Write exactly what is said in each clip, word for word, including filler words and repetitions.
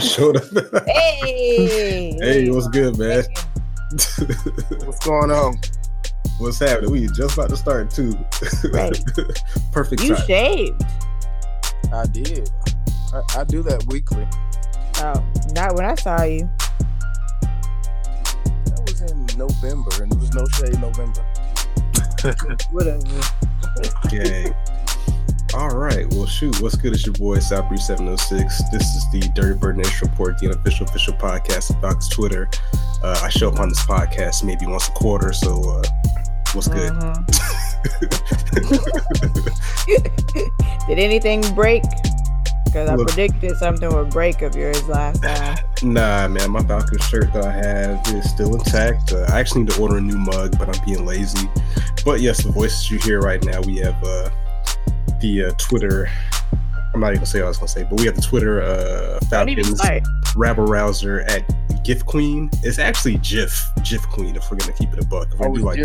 Showed up. Hey, hey, what's good, man? What's going on? What's happening? We just about to start too. Right. Perfect. You time. Shaved. I did. I, I do that weekly. Oh, not when I saw you. That was in November, and it was no shade November. Whatever. Okay. All right. Well, shoot. What's good? It's your boy, South Beach seven oh six. This is the Dirty Bird Nation Report, the unofficial official podcast of Fox Twitter. Uh, I show up on this podcast maybe once a quarter, so uh, what's good? Mm-hmm. Did anything break? Because I Look, predicted something would break of yours last time. Nah, man. My Falcons shirt that I have is still intact. Uh, I actually need to order a new mug, but I'm being lazy. But yes, the voices you hear right now, we have... Uh, the uh, Twitter, I'm not even gonna say what I was gonna say, but we have the Twitter uh, Falcons rabble rouser at GIF Queen. It's actually GIF, GIF Queen. If we're gonna keep it a buck, if I oh, do like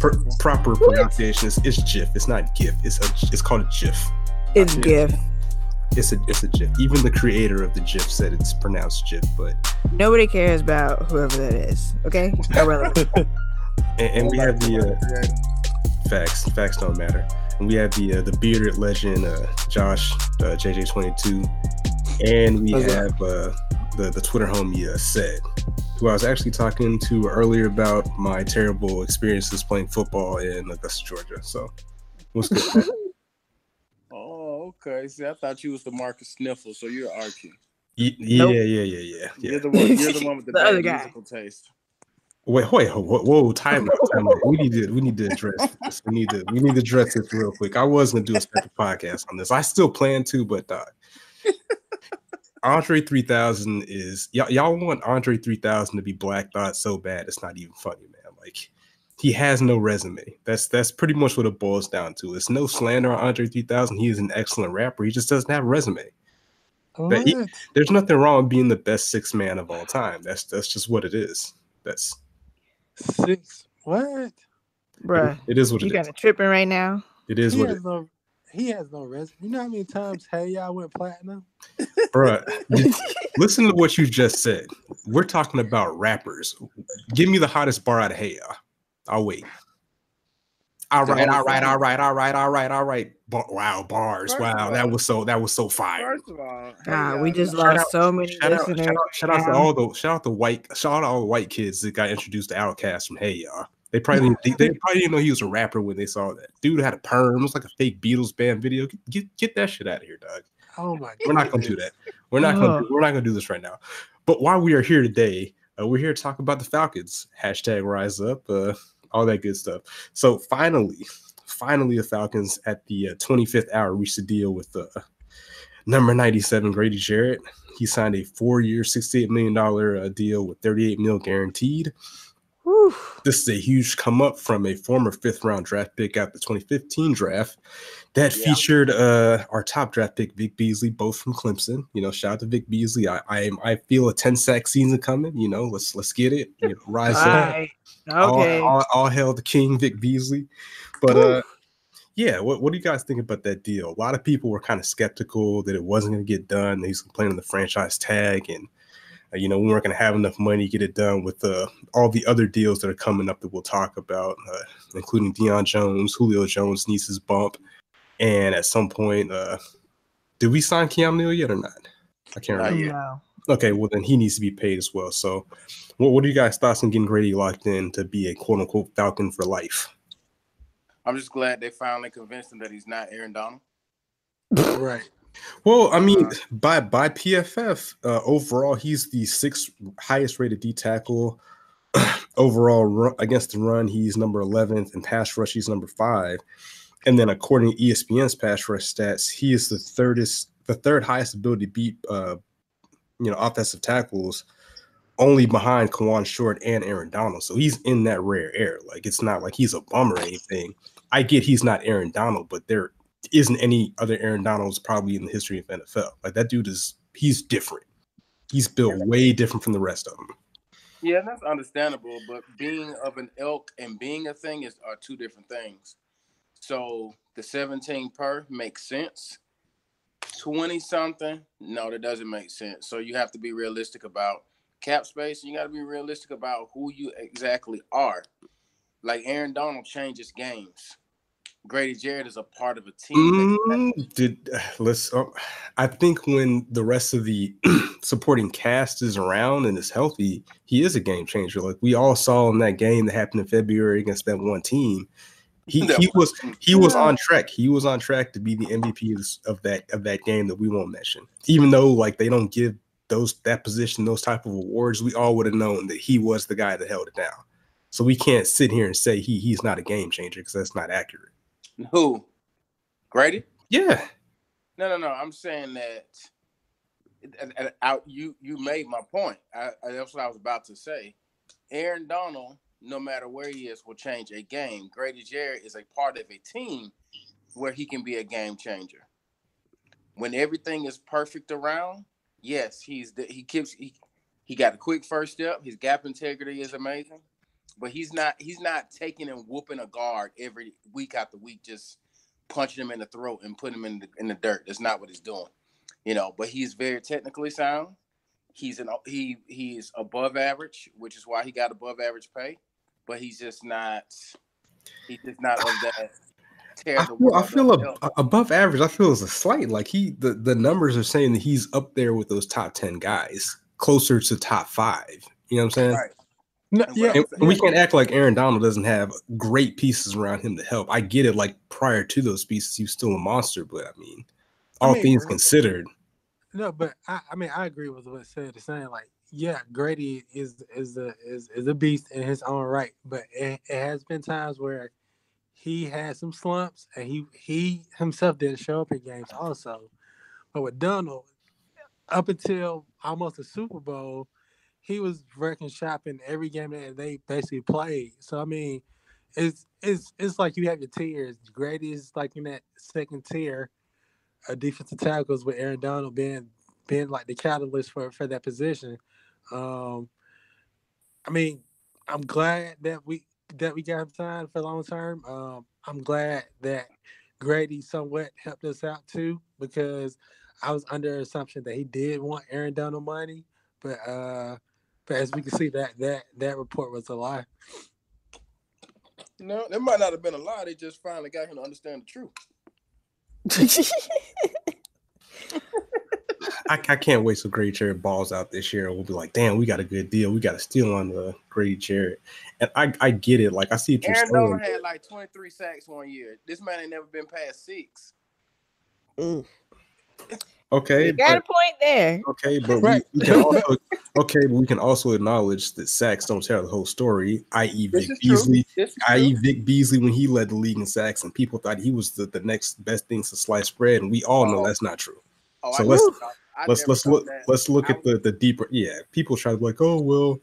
pr- proper what? pronunciation, it's, it's GIF. It's not GIF. It's a, it's called a GIF. It's GIF. GIF. It's a it's a GIF. Even the creator of the GIF said it's pronounced GIF, but nobody cares about whoever that is. Okay, irrelevant. and and we have the uh, facts. Facts don't matter. And we have the uh, the bearded legend uh, Josh uh, J J twenty-two, and we okay. have uh, the the Twitter homie uh, Sed, who I was actually talking to earlier about my terrible experiences playing football in Augusta, Georgia. So, what's good? Oh, okay. See, I thought you was the Marcus Sniffle, so you're Archie. Y- yeah, nope. yeah, yeah, yeah, yeah, yeah. You're the one. You're the one with the, the bad musical taste. Wait, wait, whoa, whoa, whoa, time out, time out. We need to, we need to address this. We need to, we need to address this real quick. I was gonna do a special podcast on this. I still plan to, but uh, Andre three thousand is y'all. Y'all want Andre three thousand to be Black Thought so bad it's not even funny, man. Like he has no resume. That's that's pretty much what it boils down to. It's no slander on Andre three thousand. He is an excellent rapper. He just doesn't have a resume. He, there's nothing wrong with being the best six man of all time. That's that's just what it is. That's Six what, bruh? It is what it is. You got a tripping right now. It is what it is. No, he has no rest. You know how many times Hey Y'all went platinum, bruh? Listen to what you just said. We're talking about rappers. Give me the hottest bar out of Hey Y'all. I'll wait. All right, all right, all right, all right, all right, all right. Bar- wow, bars. First wow, all, that was so that was so fire. First of all, God, we just lost out, so many shout listeners. Out, shout, out, shout out to all the shout out to white shout out to all the white kids that got introduced to Outkast from Hey Y'all. They probably they, they probably didn't know he was a rapper when they saw that. Dude had a perm. It was like a fake Beatles band video. Get get, get that shit out of here, dog. Oh my God. We're not gonna do that. We're not gonna do, we're not gonna do this right now. But while we are here today, uh, we're here to talk about the Falcons. Hashtag Rise Up. Uh, all that good stuff. So finally, finally, the Falcons at the uh, twenty-fifth hour reached a deal with uh, number ninety-seven, Grady Jarrett. He signed a four-year, sixty-eight million dollars uh, deal with thirty-eight million dollars guaranteed. Whew. This is a huge come up from a former fifth-round draft pick out the twenty fifteen draft that yeah. featured uh, our top draft pick, Vic Beasley, both from Clemson. You know, shout out to Vic Beasley. I I, I feel a ten-sack season coming. You know, let's let's get it. You know, rise Bye. up. Okay. All, all, all hail the king, Vic Beasley. But uh, yeah, what what do you guys think about that deal? A lot of people were kind of skeptical that it wasn't going to get done. He's complaining the franchise tag and. You know, we weren't going to have enough money to get it done with uh, all the other deals that are coming up that we'll talk about, uh, including Deion Jones, Julio Jones needs his bump. And at some point, uh, did we sign Keanu Neal yet or not? I can't remember. No. Okay, well, then he needs to be paid as well. So what, what are you guys' thoughts on getting Grady locked in to be a quote-unquote Falcon for life? I'm just glad they finally convinced him that he's not Aaron Donald. Right. Well, I mean, by by P F F, uh, overall, he's the sixth highest rated D tackle. Overall, run, against the run, he's number eleventh, and pass rush, he's number five. And then, according to E S P N's pass rush stats, he is the thirdest, the third highest ability to beat, uh, you know, offensive tackles, only behind Kawan Short and Aaron Donald. So he's in that rare air. Like it's not like he's a bum or anything. I get he's not Aaron Donald, but they're. Isn't any other Aaron Donald's probably in the history of N F L. Like that dude is he's different. He's built way different from the rest of them. Yeah, that's understandable, but being of an ilk and being a thing is are two different things. So the seventeen per makes sense. twenty something, no, that doesn't make sense. So you have to be realistic about cap space, and you got to be realistic about who you exactly are. Like Aaron Donald changes games. Grady Jarrett is a part of a team. Mm, did let's. Um, I think when the rest of the supporting cast is around and is healthy, he is a game changer. Like we all saw in that game that happened in February against that one team, he he was he was on track. He was on track to be the M V P of that of that game that we won't mention. Even though like they don't give those that position those type of awards, we all would have known that he was the guy that held it down. So we can't sit here and say he he's not a game changer because that's not accurate. Who? Grady? Yeah. No, no, no. I'm saying that I, I, you you made my point. I, I, that's what I was about to say. Aaron Donald, no matter where he is, will change a game. Grady Jarrett is a part of a team where he can be a game changer. When everything is perfect around, yes, he's the, he keeps he, he got a quick first step. His gap integrity is amazing. But he's not he's not taking and whooping a guard every week after week, just punching him in the throat and putting him in the, in the dirt. That's not what he's doing, you know. But he's very technically sound. He's an he he's above average, which is why he got above average pay. But he's just not he's just not on that. I feel, I feel ab- above average. I feel is a slight like he the, the numbers are saying that he's up there with those top ten guys, closer to top five. You know what I'm saying? Right. No, yeah, and we can't act like Aaron Donald doesn't have great pieces around him to help. I get it. Like prior to those pieces, he was still a monster. But I mean, all I mean, things considered. No, but I, I mean, I agree with what said. It's saying like, yeah, Grady is is a is, is a beast in his own right. But it, it has been times where he had some slumps, and he he himself didn't show up in games also. But with Donald, up until almost the Super Bowl, he was wrecking shop in every game that they basically played. So I mean, it's it's it's like you have your tiers. Grady is like in that second tier of defensive tackles, with Aaron Donald being being like the catalyst for, for that position. Um, I mean, I'm glad that we that we got him signed for long term. Um, I'm glad that Grady somewhat helped us out too, because I was under assumption that he did want Aaron Donald money, but. Uh, But as we can see, that that that report was a lie. No, it might not have been a lie. They just finally got him to understand the truth. I, I can't wait till Grady Jarrett balls out this year. We'll be like, damn, we got a good deal. We got a steal on the Grady Jarrett. And I, I get it. Like I see. Aaron Donald had like twenty-three sacks one year. This man ain't never been past six. Mm. Okay, you got but, a point there. Okay, but right. we, we can also okay, but we can also acknowledge that sacks don't tell the whole story. that is, Vic Beasley, that is Vic Beasley, when he led the league in sacks, and people thought he was the, the next best thing to slice bread, and we all oh. know that's not true. Oh, so I let's let's let's look that. let's look I, at the, the deeper. Yeah, people try to be like, oh well,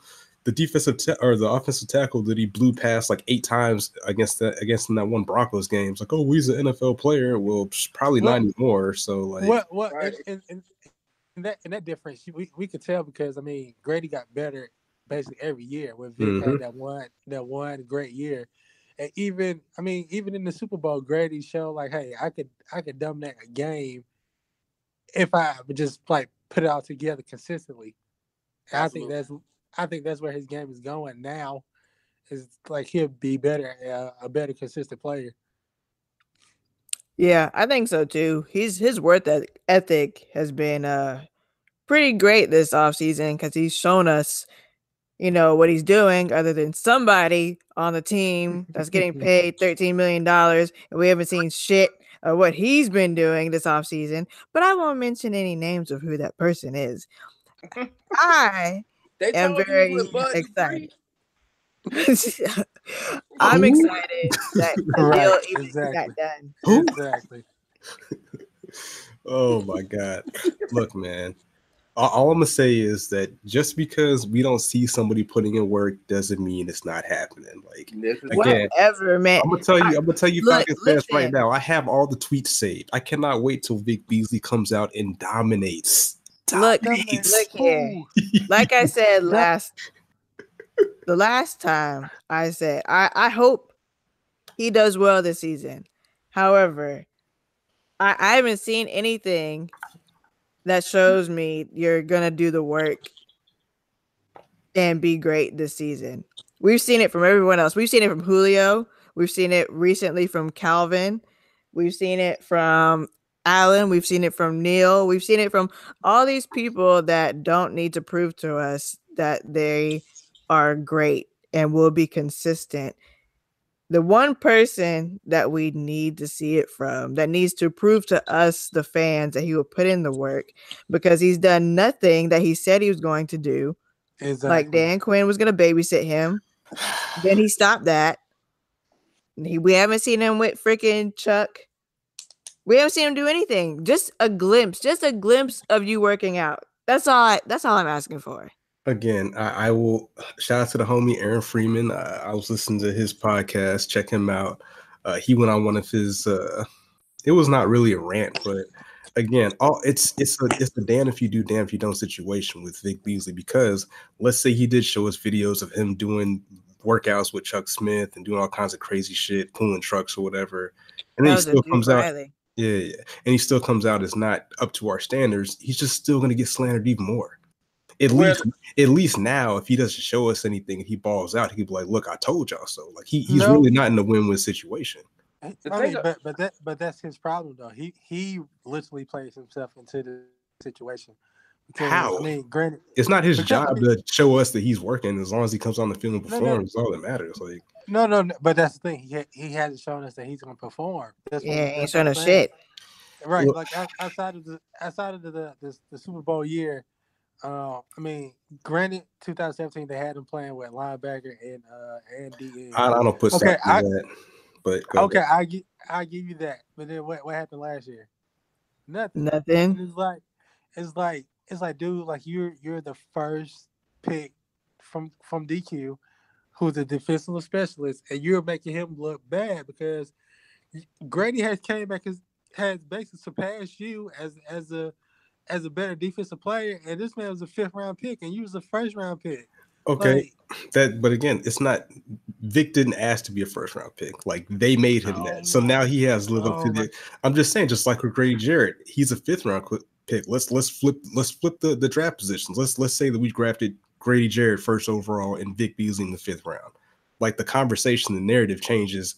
the defensive ta- or the offensive tackle that he blew past like eight times against that against in that one Broncos game. It's like, oh, well, he's an N F L player. Well, probably not anymore. So like, what, what, right. and, and, and that and that difference we, we could tell, because I mean, Grady got better basically every year with Vic mm-hmm. had that one that one great year, and even I mean, even in the Super Bowl, Grady showed like, hey, I could I could dominate a game if I would just like put it all together consistently. I think that's. I think that's where his game is going now. Is like he'll be better, uh, a better consistent player. Yeah, I think so too. He's his work ethic has been uh, pretty great this offseason, because he's shown us, you know, what he's doing. Other than somebody on the team that's getting paid thirteen million dollars, and we haven't seen shit of what he's been doing this offseason. But I won't mention any names of who that person is. I. I'm very excited. I'm excited that the right, deal even exactly. got done. Exactly. Oh my God! Look, man. All, all I'm gonna say is that just because we don't see somebody putting in work doesn't mean it's not happening. Like again, whatever, man. I'm gonna tell you. I'm gonna tell you, look, Falcons fans right now. I have all the tweets saved. I cannot wait till Vic Beasley comes out and dominates. Look, look here. Like I said last, the last time I said, I, I hope he does well this season. However, I, I haven't seen anything that shows me you're going to do the work and be great this season. We've seen it from everyone else. We've seen it from Julio. We've seen it recently from Calvin. We've seen it from Allen. We've seen it from Neal. We've seen it from all these people that don't need to prove to us that they are great and will be consistent. The one person that we need to see it from, that needs to prove to us, the fans, that he will put in the work, because he's done nothing that he said he was going to do. Exactly. Like Dan Quinn was going to babysit him. Then he stopped that. He, we haven't seen him with freaking Chuck. We haven't seen him do anything. Just a glimpse. Just a glimpse of you working out. That's all. I, that's all I'm asking for. Again, I, I will shout out to the homie Aaron Freeman. Uh, I was listening to his podcast. Check him out. Uh, he went on one of his. Uh, it was not really a rant, but again, all it's it's a, it's a damn if you do, damn if you don't situation with Vic Beasley, because let's say he did show us videos of him doing workouts with Chuck Smith and doing all kinds of crazy shit, pulling trucks or whatever, and then he still comes out. Yeah, yeah, and he still comes out as not up to our standards. He's just still going to get slandered even more. At least, at least now, if he doesn't show us anything, if he balls out, he could be like, "Look, I told y'all so." Like he, he's no. really not in a win-win situation. I mean, but but that but that's his problem though. He he literally plays himself into the situation. Because, How? I mean, granted, it's not his job he, to show us that he's working. As long as he comes on the field and performs, no, no. all that matters. Like no, no, no, but that's the thing. He he hasn't shown us that he's going to perform. That's yeah, he ain't showing us shit. Right, well, like outside of the outside of the the, the, the Super Bowl year. Uh, I mean, granted, two thousand seventeen they had him playing with linebacker and uh and D. I, I don't put okay, I, that, but okay, ahead. I get I give you that. But then what what happened last year? Nothing. Nothing. It's like it's like it's like, dude, like you're you're the first pick from from D Q, who's a defensive specialist, and you're making him look bad because Grady has came back has has basically surpassed you as as a. as a better defensive player, and this man was a fifth round pick and you was a first round pick. Okay. Like, that but again, it's not Vic didn't ask to be a first round pick. Like they made him oh that. So now he has lived oh up to the I'm just saying, just like with Grady Jarrett, he's a fifth round pick. Let's let's flip let's flip the, the draft positions. Let's let's say that we drafted Grady Jarrett first overall and Vic Beasley in the fifth round. Like the conversation, the narrative changes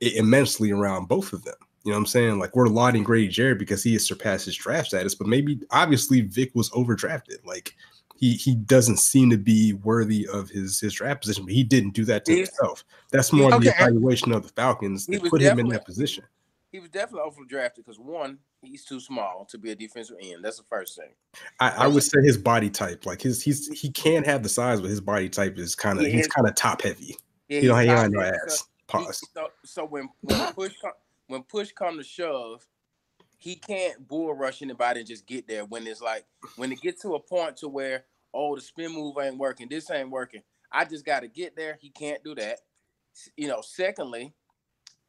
immensely around both of them. You know what I'm saying? Like we're lauding Grady Jarrett because he has surpassed his draft status, but maybe obviously Vic was overdrafted. Like he he doesn't seem to be worthy of his his draft position, but he didn't do that to yeah. himself. That's more okay. the evaluation of the Falcons that put him in that position. He was definitely overdrafted because one, he's too small to be a defensive end. That's the first thing. I, I would say his body type, like his he's he can have the size, but his body type is kind of yeah, he's kind of top heavy. Yeah, he don't hang on no ass. Pause. He, so, so when when push comes. When push comes to shove, he can't bull rush anybody and just get there. When it's like, when it gets to a point to where, oh, the spin move ain't working, this ain't working, I just got to get there. He can't do that. You know, secondly,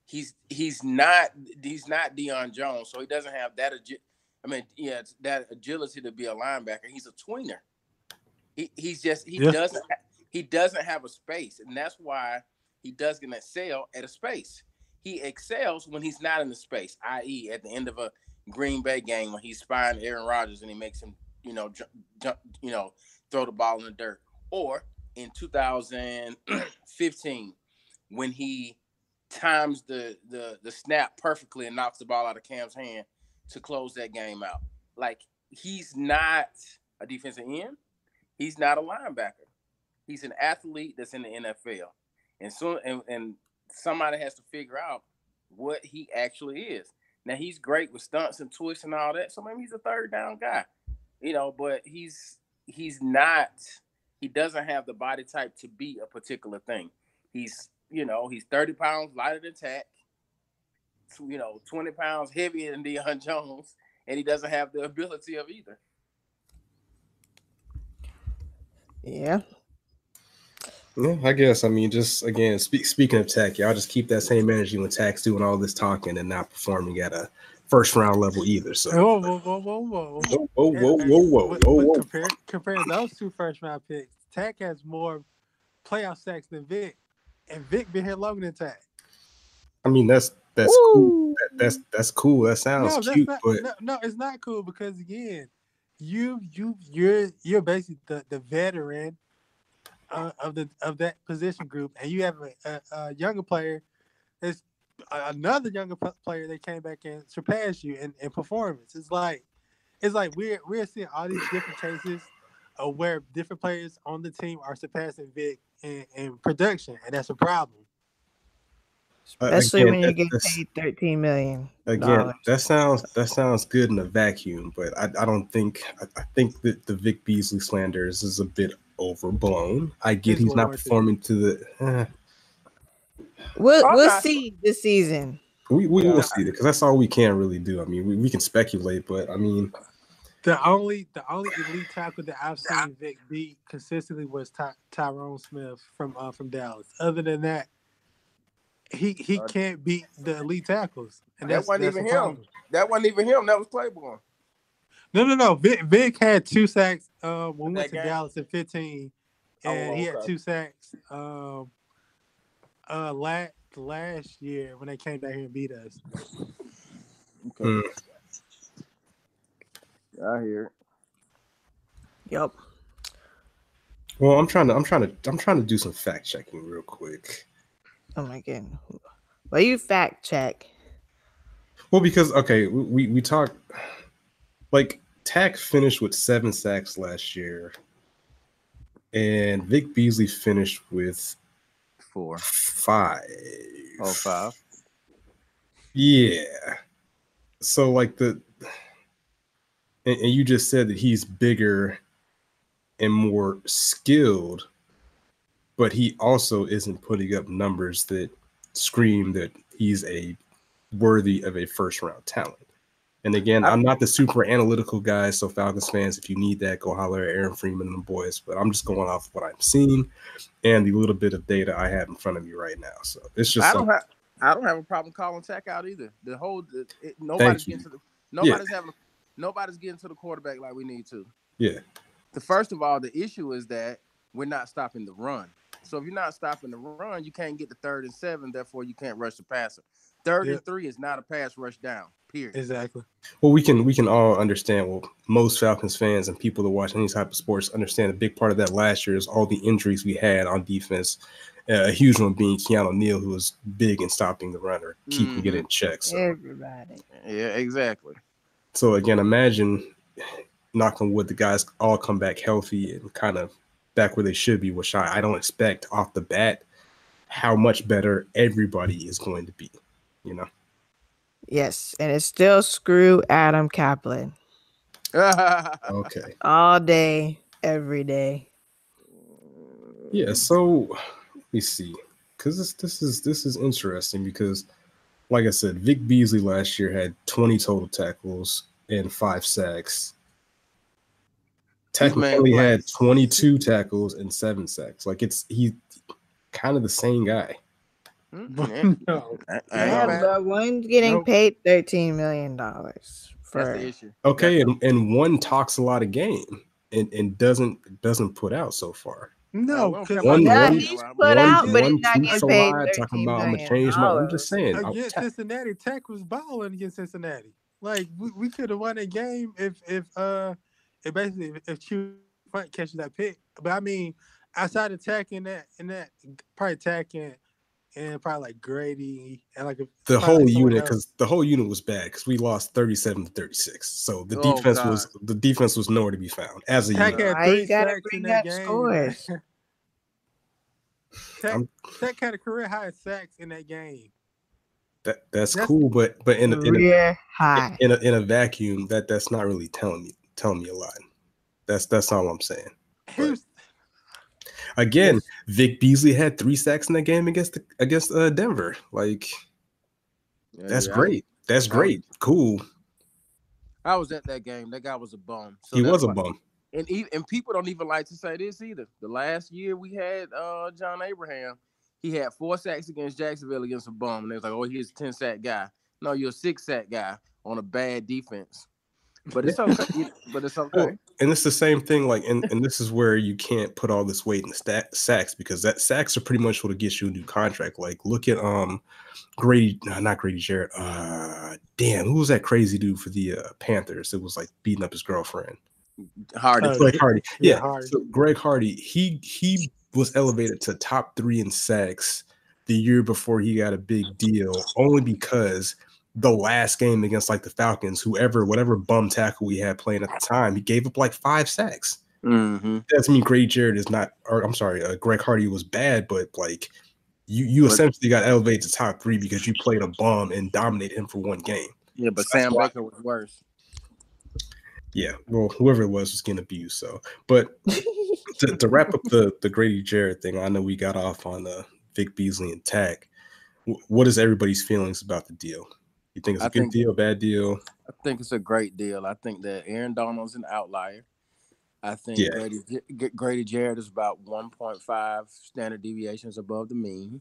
he's he's not he's not Deion Jones, so he doesn't have that, I mean, yeah, that agility to be a linebacker. He's a tweener. He, he's just, he yeah. doesn't, he doesn't have a space, and that's why he doesn't excel at a space. He excels when he's not in the space, that is at the end of a Green Bay game when he's spying Aaron Rodgers and he makes him, you know, jump, jump, you know, throw the ball in the dirt. Or in two thousand fifteen when he times the, the, the snap perfectly and knocks the ball out of Cam's hand to close that game out. Like, he's not a defensive end. He's not a linebacker. He's an athlete that's in the N F L. And soon and, and somebody has to figure out what he actually is. Now, he's great with stunts and twists and all that, so maybe he's a third down guy, you know, but he's he's not, he doesn't have the body type to be a particular thing. He's, you know, he's thirty pounds lighter than Tack, you know, twenty pounds heavier than Deion Jones, and he doesn't have the ability of either. Yeah. Yeah, I guess. I mean, just, again, speak, speaking of Tack, y'all just keep that same energy when Tack's doing all this talking and not performing at a first-round level either. So. Whoa, whoa, whoa, whoa, whoa. Whoa, whoa, whoa, whoa, whoa. But, whoa, whoa. But compare, compare those two first-round picks. Tack has more playoff sacks than Vic, and Vic been here longer than Tack. I mean, that's that's Woo. cool. That, that's that's cool. That sounds no, cute, not, but no, no, it's not cool because again, you you you're you're basically the, the veteran uh, of the of that position group, and you have a, a, a younger player. That's another younger player that came back and surpassed you in, in performance. It's like it's like we're we're seeing all these different cases of where different players on the team are surpassing Vic in, in production, and that's a problem. Especially again, when you get paid thirteen million dollars. Again, that sounds that sounds good in a vacuum, but I, I don't think I, I think that the Vic Beasley slander is, is a bit overblown. I get he's not performing to the. Uh, We'll, we'll see this season. We, we will see it because that's all we can really do. I mean, we, we can speculate, but I mean, the only the only elite tackle that I've seen Vic beat consistently was Ty, Tyrone Smith from uh, from Dallas. Other than that, he he can't beat the elite tackles, and that's, that wasn't that's even him. That wasn't even him. That was Claiborne. No, no, no. Vic, Vic had two sacks uh, when we went to game? Dallas in fifteen, and oh, he had okay. two sacks. Um, Uh, last last year when they came down here and beat us. Okay. Mm. I hear it. Yep. Well, I'm trying to, I'm trying to, I'm trying to do some fact checking real quick. Oh my goodness. Well, you fact check. Well, because okay, we we talked like Tack finished with seven sacks last year, and Vic Beasley finished with. Four, five, oh, five, yeah. So, like, the and, and you just said that he's bigger and more skilled, but he also isn't putting up numbers that scream that he's a worthy of a first round talent. And again, I'm not the super analytical guy, so Falcons fans, if you need that, go holler at Aaron Freeman and the boys. But I'm just going off what I'm seeing and the little bit of data I have in front of me right now. So it's just I don't have I don't have a problem calling Tack out either. The whole it, it, nobody's getting to the nobody's yeah. having nobody's getting to the quarterback like we need to. Yeah. The first of all, the issue is that we're not stopping the run. So if you're not stopping the run, you can't get to third and seven. Therefore, you can't rush the passer. Third yeah. and three is not a pass rush down. Period. Exactly. Well, we can we can all understand. Well, most Falcons fans and people that watch any type of sports understand a big part of that last year is all the injuries we had on defense. Uh, a huge one being Keanu Neal, who was big in stopping the run or keeping mm-hmm. it in check. So. Everybody. Yeah, exactly. So again, imagine knocking wood, the guys all come back healthy and kind of back where they should be, which I, I don't expect off the bat how much better everybody is going to be. You know. Yes, and it's still screw Adam Kaplan. Okay. All day, every day. Yeah. So let me see, because this this is this is interesting because, like I said, Vic Beasley last year had twenty total tackles and five sacks. Tack only had twenty-two tackles and seven sacks. Like it's he's kind of the same guy. No. I, I yeah, know, but one's getting nope. paid thirteen million dollars. For... That's the issue. Okay, and, and one talks a lot of game and, and doesn't doesn't put out so far. No, one, one, yeah, he's put one, out, one, but he's not getting paid thirteen million dollars. I'm just saying. Against Cincinnati, Tech was balling against Cincinnati. Like, we, we could have won a game if, if uh, if basically if Chu Front catches that pick. But, I mean, outside of Tech and that, and that probably Tech and And probably like Grady and like a, the whole unit because the whole unit was bad because we lost thirty-seven to thirty-six. So the oh, defense God. was the defense was nowhere to be found as a Tech unit. I gotta bring up scores. Tech, Tech had a career high sacks in that game. That that's, that's cool, but but in a, in, a, high. in a in a vacuum that that's not really telling me telling me a lot. That's that's all I'm saying. But, Again, yes. Vic Beasley had three sacks in that game against the, against uh, Denver. Like, yeah, that's yeah. great. That's great. Cool. I was at that game. That guy was a bum. So he was a why. bum. And and people don't even like to say this either. The last year we had uh, John Abraham, he had four sacks against Jacksonville against a bum. And they was like, oh, he's a ten-sack guy. No, you're a six-sack guy on a bad defense. but it's okay. But it's okay. And it's the same thing. Like, and, and this is where you can't put all this weight in the stat, sacks, because that sacks are pretty much what'll get you a new contract. Like, look at um, Grady, no, not Grady Jarrett. Uh, damn, who was that crazy dude for the uh, Panthers? It was like beating up his girlfriend. Hardy, Hardy. Greg Hardy. Yeah, yeah Hardy. So Greg Hardy. He he was elevated to top three in sacks the year before he got a big deal, only because the last game against like the Falcons, whoever, whatever bum tackle we had playing at the time, he gave up like five sacks. Mm-hmm. That's mean Greg Jarrett is not, or I'm sorry, uh, Greg Hardy was bad, but like you, you but, essentially got elevated to top three because you played a bum and dominated him for one game. Yeah, but so Sam Baker was worse. Yeah, well, whoever it was was getting abused. So, but to, to wrap up the the Grady Jarrett thing, I know we got off on the Vic Beasley and Tack. What is everybody's feelings about the deal? You think it's a I good think, deal, bad deal? I think it's a great deal. I think that Aaron Donald's an outlier. I think yeah. Grady, Grady Jarrett is about one point five standard deviations above the mean,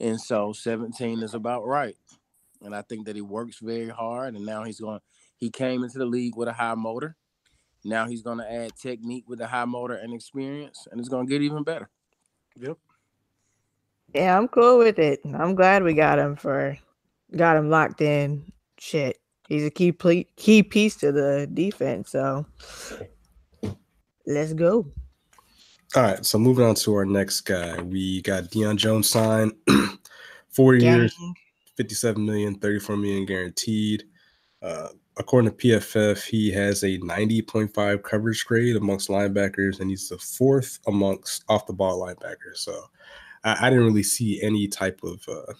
and so seventeen is about right. And I think that he works very hard, and now he's going. He came into the league with a high motor. Now he's going to add technique with a high motor and experience, and it's going to get even better. Yep. Yeah, I'm cool with it. I'm glad we got him for got him locked in. Shit, he's a key ple- key piece to the defense. So let's go. All right. So moving on to our next guy, we got Deion Jones signed, four Gang. years, fifty-seven million dollars, thirty-four million dollars guaranteed. Uh, according to P F F, he has a ninety point five coverage grade amongst linebackers, and he's the fourth amongst off-the-ball linebackers. So I, I didn't really see any type of uh,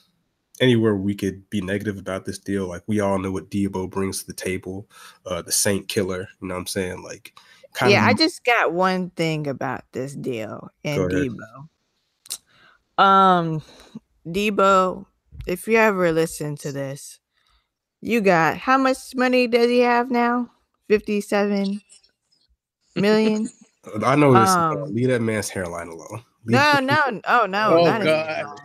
anywhere we could be negative about this deal. Like, we all know what Deebo brings to the table, uh, the Saint Killer. You know what I'm saying? Like, kinda... Yeah, I just got one thing about this deal and Deebo. Um, Deebo, if you ever listen to this, you got, how much money does he have now? fifty-seven million dollars. I know this. Um, uh, leave that man's hairline alone. Leave no, no. Oh, no. Oh, not God.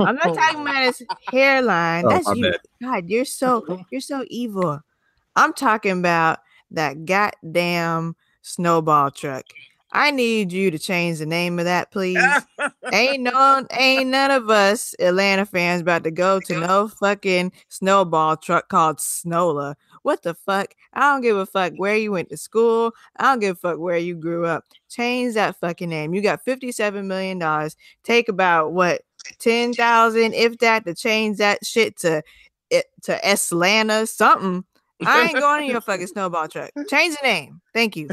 I'm not talking about his hairline. Oh, That's you. Bad. God, you're so, you're so evil. I'm talking about that goddamn snowball truck. I need you to change the name of that, please. ain't no, ain't none of us Atlanta fans about to go to no fucking snowball truck called Snola. What the fuck? I don't give a fuck where you went to school. I don't give a fuck where you grew up. Change that fucking name. You got fifty-seven million dollars. Take about what ten thousand, if that, to change that shit to it to Atlanta something. I ain't going in your fucking snowball truck. Change the name. Thank you.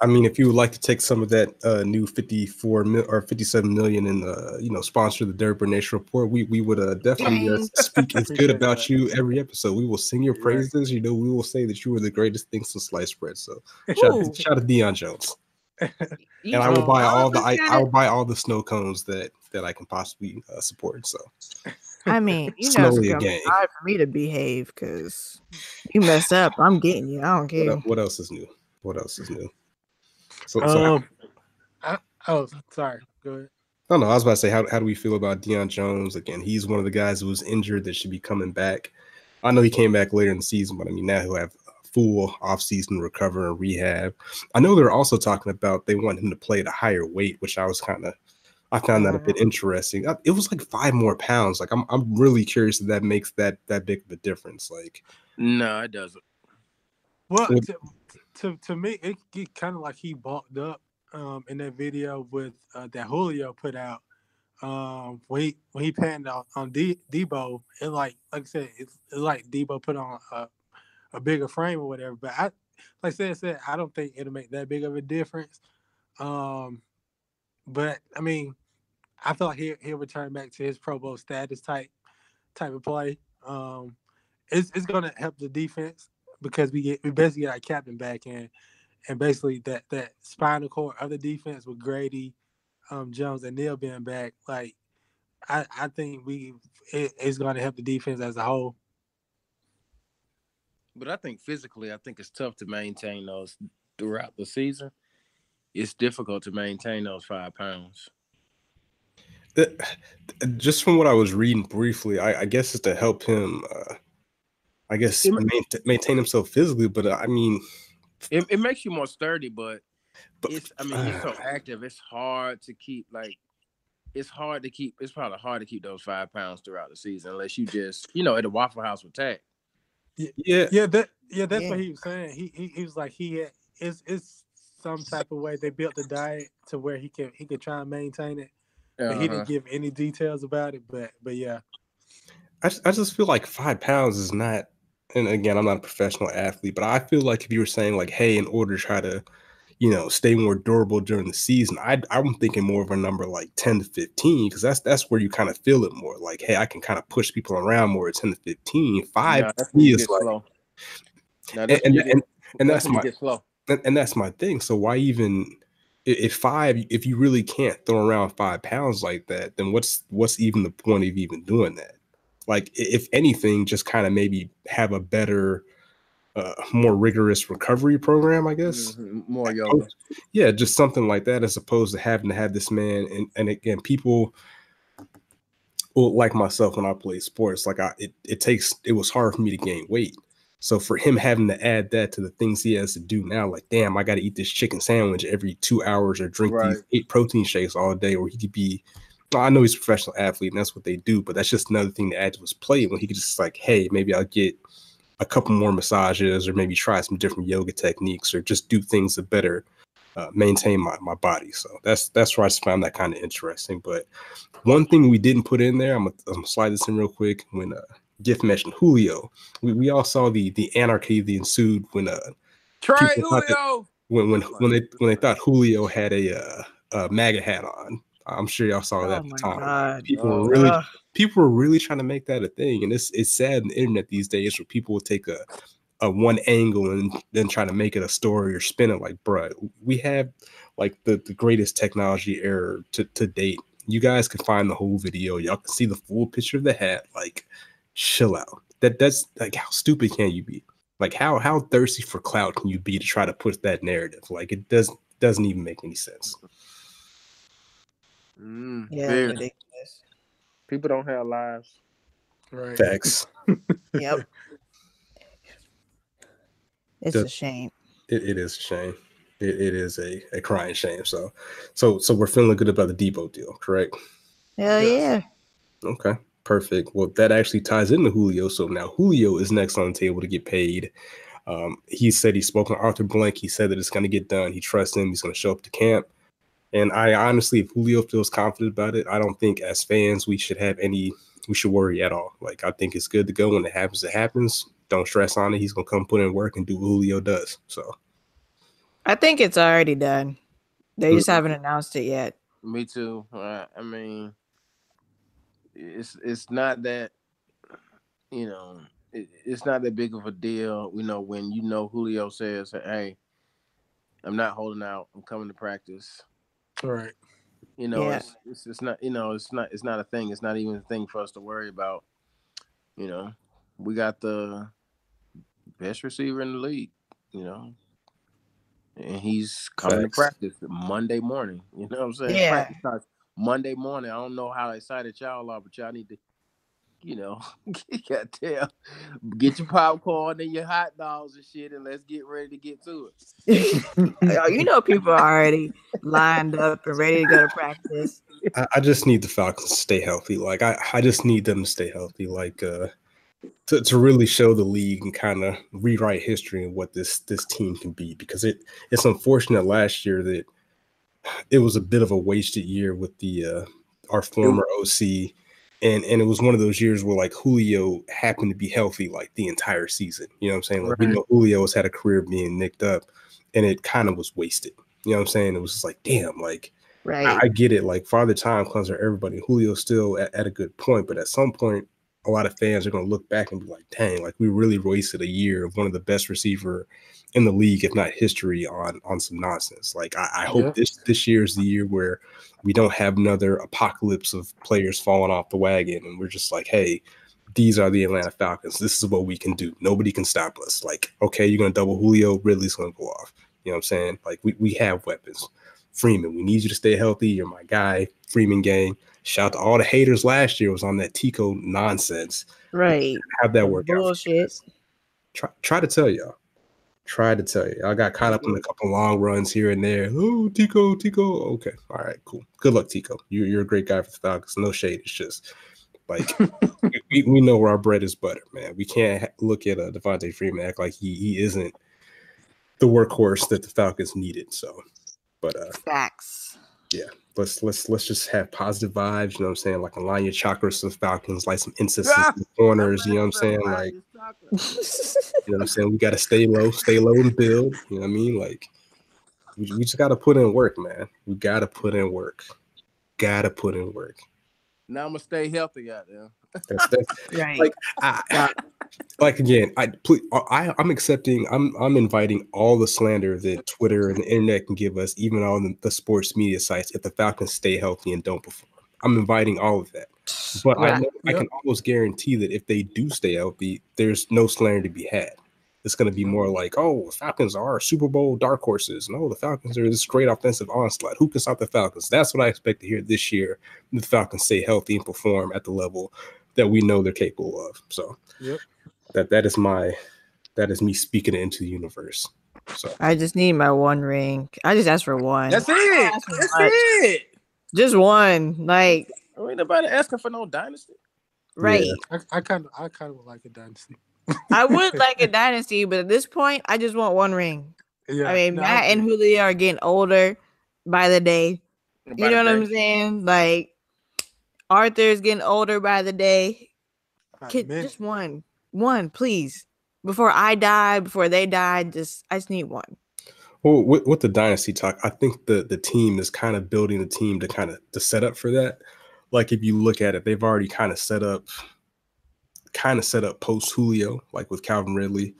I mean, if you would like to take some of that uh, new fifty-four mil or fifty-seven million and uh, you know, sponsor the Dirty Bird Nation Report, we we would uh, definitely uh, speak as good about you every episode. We will sing your praises. You know, we will say that you were the greatest thing since sliced bread. So shout, shout out Deion Jones. And I will buy all the I, I will buy all the snow cones that that I can possibly uh, support. So. I mean, you know, it's hard for me to behave because you mess up, I'm getting you. I don't care. What, what else is new? What else is new? So, um, so I, I, oh, sorry. Go ahead. No, no, I was about to say, how, how do we feel about Deion Jones? Again, he's one of the guys who was injured that should be coming back. I know he came back later in the season, but I mean, now he'll have a full offseason recover and rehab. I know they're also talking about they want him to play at a higher weight, which I was kind of I found that a bit interesting. It was like five more pounds. Like, I'm, I'm really curious if that makes that that big of a difference. Like, no, it doesn't. Well, it, to, to to me, it, it kind of like he bulked up um, in that video with uh, that Julio put out. Um, when he when he panned out on De, Deebo, it like like I said, it's it like Deebo put on a, a bigger frame or whatever. But I like I said, I said I don't think it'll make that big of a difference. Um, but I mean. I feel like he'll, he'll return back to his Pro Bowl status type type of play. Um, it's it's going to help the defense because we get we basically get our captain back in, and basically that that spinal cord of the defense with Grady, um, Jones, and Neal being back. Like, I, I think we it, it's going to help the defense as a whole. But I think physically, I think it's tough to maintain those throughout the season. It's difficult to maintain those five pounds. Just from what I was reading briefly, I, I guess it's to help him, uh, I I guess, it, maintain, maintain himself physically. But uh, I mean, it, it makes you more sturdy. But, but it's, I mean, he's uh, so active. It's hard to keep like. It's hard to keep. It's probably hard to keep those five pounds throughout the season, unless you just, you know, at the Waffle House with Tack. Yeah, yeah, that, yeah, that's yeah. what he was saying. He, he, he was like, he, had, it's, it's some type of way they built the diet to where he can, he could try and maintain it. Uh-huh. But he didn't give any details about it, but, but yeah. I, I just feel like five pounds is not, and again, I'm not a professional athlete, but I feel like if you were saying like, hey, in order to try to, you know, stay more durable during the season, I, I'm thinking more of a number like ten to fifteen, because that's that's where you kind of feel it more. Like, hey, I can kind of push people around more at ten to fifteen. Five yeah, is like, slow. And, and, and, and, and that's, that's my slow. And, and that's my thing. So why even if five? If you really can't throw around five pounds like that, then what's what's even the point of even doing that? Like, if anything, just kind of maybe have a better, Uh, more rigorous recovery program, I guess. Mm-hmm. More yoga. Yeah, just something like that, as opposed to having to have this man. And, and again, people, well, like myself, when I played sports, like I, it, it takes, it was hard for me to gain weight. So for him having to add that to the things he has to do now, like, damn, I got to eat this chicken sandwich every two hours or drink right. these eight protein shakes all day, or he could be, I know he's a professional athlete and that's what they do, but that's just another thing to add to his plate when he could just like, hey, maybe I'll get a couple more massages, or maybe try some different yoga techniques, or just do things to better uh, maintain my, my body. So that's that's where I just found that kind of interesting. But one thing we didn't put in there, I'm gonna, I'm gonna slide this in real quick. When uh, Gif mentioned Julio, we, we all saw the the anarchy that ensued when uh Try Julio that, when when when they when they thought Julio had a uh, a MAGA hat on. I'm sure y'all saw that oh at the time. God. People oh, were really. Uh. People are really trying to make that a thing, and it's it's sad in the internet these days where people will take a, a one angle and then try to make it a story or spin it like, bruh, we have like the, the greatest technology error to, to date. You guys can find the whole video. Y'all can see the full picture of the hat. Like, chill out. That that's like, how stupid can you be? Like, how how thirsty for clout can you be to try to push that narrative? Like, it doesn't doesn't even make any sense. Mm, yeah. Fair. People don't have lives. Right. Facts. Yep. It's the, a shame. It, it is a shame. It, it is a, a crying shame. So, so, so we're feeling good about the Debo deal, correct? Hell yeah. yeah. Okay. Perfect. Well, that actually ties into Julio. So now Julio is next on the table to get paid. Um, he said he spoke on Arthur Blank. He said that it's going to get done. He trusts him. He's going to show up to camp. And I honestly, if Julio feels confident about it, I don't think as fans we should have any, we should worry at all. Like, I think it's good to go. When it happens, it happens. Don't stress on it. He's going to come put in work and do what Julio does. So I think it's already done. They just haven't announced it yet. Me too. Uh, I mean, it's it's not that, you know, it, it's not that big of a deal. You know, when you know Julio says, hey, I'm not holding out. I'm coming to practice. Right, you know, yeah. it's, it's it's not, you know, it's not it's not a thing. It's not even a thing for us to worry about. You know, we got the best receiver in the league. You know, and he's coming Facts. to practice Monday morning. You know what I'm saying? Yeah. Practice starts Monday morning. I don't know how excited y'all are, but y'all need to, you know, goddamn, get your popcorn and your hot dogs and shit, and let's get ready to get to it. You know, people are already lined up and ready to go to practice. I, I just need the Falcons to stay healthy. Like, I, I just need them to stay healthy. Like, uh, to, to really show the league and kind of rewrite history and what this this team can be, because it it's unfortunate last year that it was a bit of a wasted year with the uh, our former O C. And and it was one of those years where, like, Julio happened to be healthy, like, the entire season. You know what I'm saying? Like, right. we know Julio has had a career being nicked up, and it kind of was wasted. You know what I'm saying? It was just like, damn, like, right. I, I get it. Like, Father Time comes for everybody. Julio's still at, at a good point. But at some point, a lot of fans are going to look back and be like, dang, like, we really wasted a year of one of the best receiver in the league, if not history, on on some nonsense. Like, I, I hope yeah. this this year is the year where we don't have another apocalypse of players falling off the wagon, and we're just like, hey, these are the Atlanta Falcons. This is what we can do. Nobody can stop us. Like, okay, you're going to double Julio. Ridley's going to go off. You know what I'm saying? Like, we, we have weapons. Freeman, we need you to stay healthy. You're my guy. Freeman gang. Shout out to all the haters last year was on that Tico nonsense. Right. How'd that work Bullshit. out? try, try to tell y'all. Try to tell you. I got caught up in a couple long runs here and there. Oh, Tico, Tico. Okay. All right, cool. Good luck, Tico. You, you're a great guy for the Falcons. No shade. It's just like we, we know where our bread is buttered, man. We can't look at uh, Devonta Freeman act like he, he isn't the workhorse that the Falcons needed. So, but uh, facts. Yeah. Let's let's let's just have positive vibes. You know what I'm saying? Like align your chakras to the Falcons, like some incense in the corners. You know what I'm saying? Like, you know what I'm saying? We gotta stay low, stay low and build. You know what I mean? Like, we, we just gotta put in work, man. We gotta put in work. Gotta put in work. Now I'm gonna stay healthy out there. That's, that's, right. Like, I, I, like again, I, please, I I'm accepting. I'm I'm inviting all the slander that Twitter and the internet can give us, even on the, the sports media sites. If the Falcons stay healthy and don't perform, I'm inviting all of that. But yeah. I know, I can almost guarantee that if they do stay healthy, there's no slander to be had. It's going to be more like, oh, the Falcons are Super Bowl dark horses. No, the Falcons are this great offensive onslaught. Who can stop the Falcons? That's what I expect to hear this year. The Falcons stay healthy and perform at the level that we know they're capable of. So yep. that that is my that is me speaking into the universe. So I just need my one ring. I just asked for one. That's it. That's it. Just one. Like, ain't nobody asking for no dynasty. Right. Yeah. I kind of I kind of would like a dynasty. I would like a dynasty, but at this point, I just want one ring. Yeah, I mean, no, Matt I and Julio are getting older by the day. By you know what day. I'm saying? Like, Arthur's getting older by the day. Kid, just one. One, please. Before I die, before they die, just I just need one. Well, with, with the dynasty talk, I think the, the team is kind of building the team to kind of to set up for that. Like, if you look at it, they've already kind of set up kind of set up post-Julio, like with Calvin Ridley.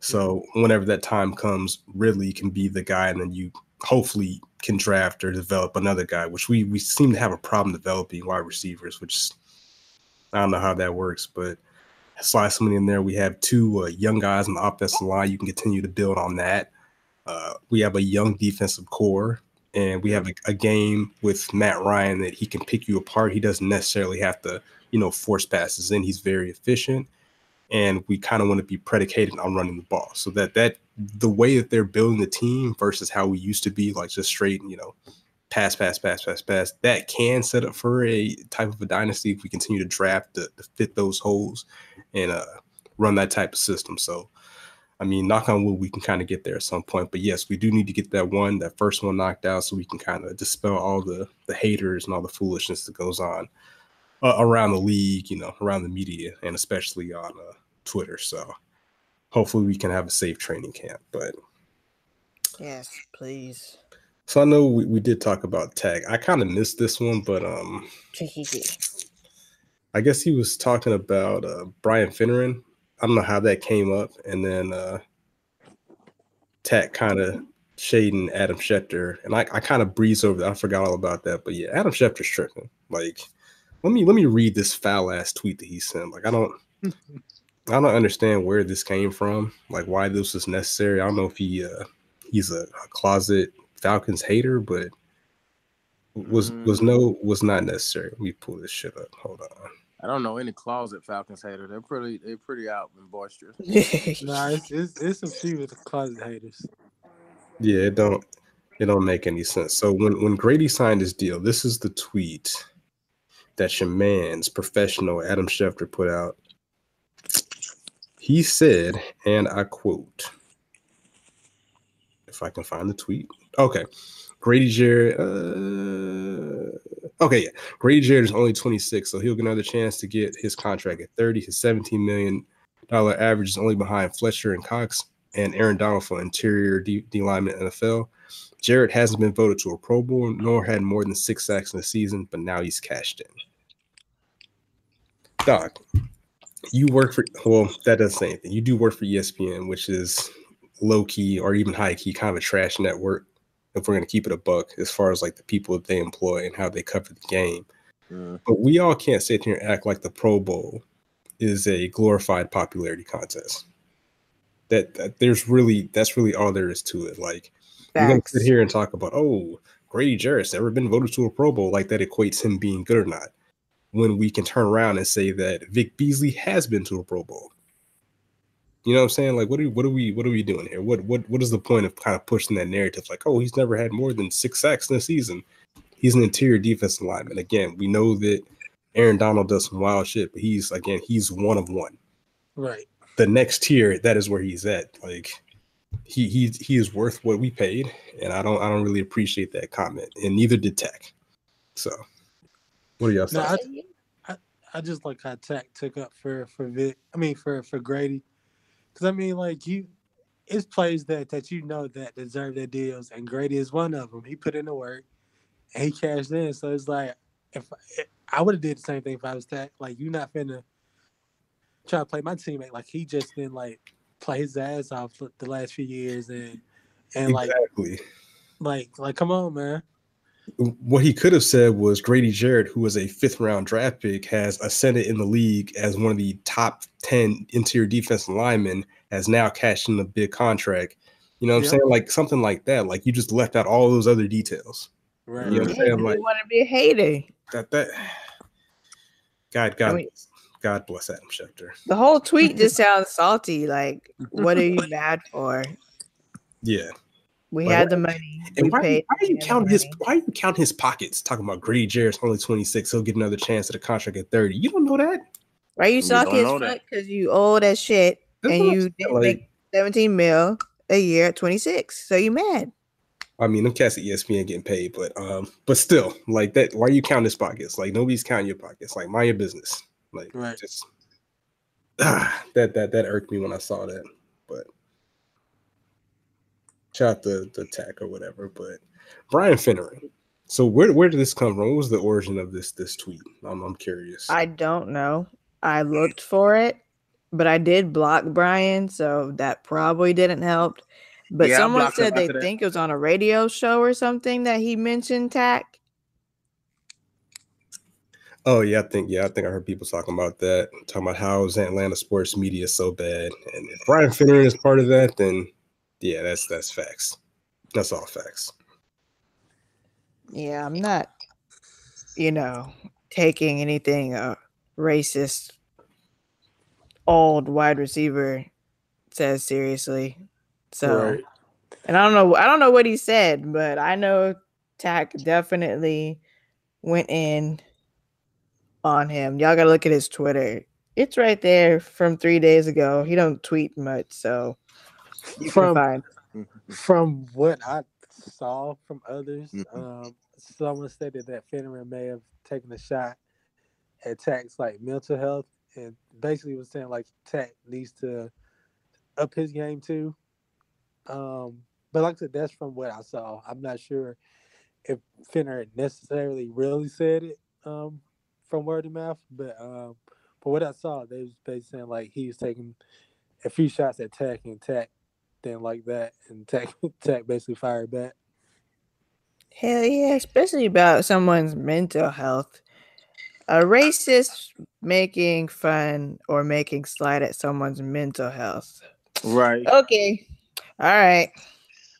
So whenever that time comes, Ridley can be the guy, and then you hopefully can draft or develop another guy, which we we seem to have a problem developing wide receivers, which I don't know how that works, but slide somebody in there. We have two uh, young guys on the offensive line. You can continue to build on that. Uh, we have a young defensive core, and we have a, a game with Matt Ryan that he can pick you apart. He doesn't necessarily have to – you know, force passes in. He's very efficient, and we kind of want to be predicated on running the ball. So that that the way that they're building the team versus how we used to be, like just straight, you know, pass, pass, pass, pass, pass, that can set up for a type of a dynasty if we continue to draft to, to fit those holes and uh, run that type of system. So, I mean, knock on wood, we can kind of get there at some point. But, yes, we do need to get that one, that first one knocked out so we can kind of dispel all the, the haters and all the foolishness that goes on. Uh, around the league, you know, around the media, and especially on uh, Twitter. So hopefully we can have a safe training camp. But yes, please. So I know we, we did talk about Tag. I kind of missed this one, but um, I guess he was talking about uh, Brian Finneran. I don't know how that came up. And then uh, Tag kind of shading Adam Schefter. And I, I kind of breezed over that. I forgot all about that. But, yeah, Adam Schefter's tripping. Like, Let me let me read this foul ass tweet that he sent. Like I don't, I don't understand where this came from. Like why this was necessary. I don't know if he uh, he's a, a closet Falcons hater, but was was no was not necessary. Let me pull this shit up. Hold on. I don't know any closet Falcons hater. They're pretty they're pretty out and boisterous. Nah, it's it's, it's some few with the closet haters. Yeah, it don't it don't make any sense. So when when Grady signed his deal, this is the tweet that your man's professional Adam Schefter put out. He said, and I quote, if I can find the tweet. Okay. Grady Jarrett. Uh, okay. Yeah. Grady Jarrett is only twenty-six. So he'll get another chance to get his contract at thirty. His seventeen million dollars average is only behind Fletcher and Cox and Aaron Donald for interior D, D lineman in the N F L. Jarrett hasn't been voted to a Pro Bowl, nor had more than six sacks in the season, but now he's cashed in. Doc, you work for – well, that doesn't say anything. You do work for E S P N, which is low-key or even high-key, kind of a trash network, if we're going to keep it a buck, as far as, like, the people that they employ and how they cover the game. Yeah. But we all can't sit here and act like the Pro Bowl is a glorified popularity contest. That, that there's really – that's really all there is to it, like – We're going to sit here and talk about, oh, Grady Jarrett's never been voted to a Pro Bowl, like that equates him being good or not, when we can turn around and say that Vic Beasley has been to a Pro Bowl. You know what I'm saying? Like, what are what are we what are we doing here? What what what is the point of kind of pushing that narrative? Like, oh, he's never had more than six sacks in a season. He's an interior defensive lineman. Again, we know that Aaron Donald does some wild shit, but he's again he's one of one. Right. The next tier, that is where he's at. Like, he he he is worth what we paid, and I don't I don't really appreciate that comment, and neither did Tech. So, what are y'all saying? No, I, I I just like how Tech took up for for Vic. I mean for for Grady. Because, I mean, like, you, it's plays that, that you know that deserve their deals, and Grady is one of them. He put in the work, and he cashed in. So it's like, if I, I would have did the same thing if I was that. Like, you're not finna try to play my teammate. Like, he just didn't, like, play his ass off the last few years. And, and exactly. like, like, like, come on, man. What he could have said was Grady Jarrett, who was a fifth-round draft pick, has ascended in the league as one of the top ten interior defensive linemen, has now cashed in a big contract. You know what yep. I'm saying? Like, something like that. Like, you just left out all those other details. Right. You know what I'm saying? Like, want to be hated. That, that. God, God, I mean, God bless Adam Schefter. The whole tweet just sounds salty. Like, what are you mad for? Yeah. We like, had the money. And we why, paid why, do you count his, why do you count his pockets? Talking about Grady Jarrett's only twenty-six. He'll get another chance at a contract at thirty. You don't know that. Right? You suck his foot because you owe that shit. That's and you didn't like, make seventeen mil a year at twenty-six. So you mad. I mean, them cats at E S P N getting paid. But um, but still, like that. Why you count his pockets? Like, nobody's counting your pockets. Like, mind your business. Like, right. just ah, that, that, that irked me when I saw that. But shout out the, the Tech or whatever, but Brian Finneran. So where where did this come from? What was the origin of this this tweet? I'm I'm curious. I don't know. I looked for it, but I did block Brian, so that probably didn't help. But yeah, someone said they that. think it was on a radio show or something that he mentioned Tech. Oh yeah, I think yeah, I think I heard people talking about that, talking about how is Atlanta sports media so bad, and if Brian Finneran is part of that, then. Yeah, that's that's facts. That's all facts. Yeah, I'm not, you know, taking anything a racist old wide receiver says seriously. So, right. and I don't know, I don't know what he said, but I know Tack definitely went in on him. Y'all gotta look at his Twitter. It's right there from three days ago. He don't tweet much, so. From from what I saw from others, mm-hmm. um, someone stated that Finneran may have taken a shot at Tech's like mental health, and basically was saying like Tech needs to up his game too. Um, but like I said, that's from what I saw. I'm not sure if Finneran necessarily really said it um, from word of mouth, but um, for what I saw, they was basically saying like he was taking a few shots at Tech and Tech. Thing like that, and Tech, Tech basically fired back. Hell yeah, especially about someone's mental health. A racist making fun or making slight at someone's mental health. Right. Okay. All right.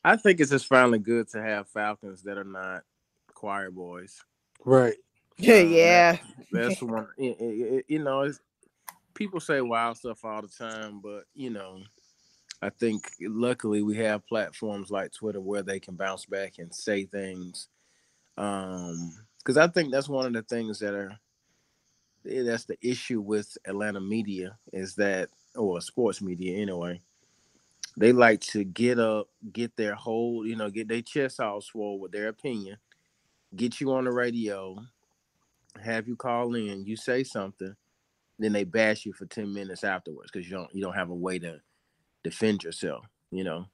I think it's just finally good to have Falcons that are not choir boys. Right. Yeah. Um, yeah. That, that's one. It, it, you know, it's, people say wild stuff all the time, but you know. I think luckily we have platforms like Twitter where they can bounce back and say things. Um, because I think that's one of the things that are, that's the issue with Atlanta media is that, or sports media anyway, they like to get up, get their whole, you know, get their chest all swole with their opinion, get you on the radio, have you call in, you say something, then they bash you for ten minutes afterwards because you don't, you don't have a way to defend yourself, you know,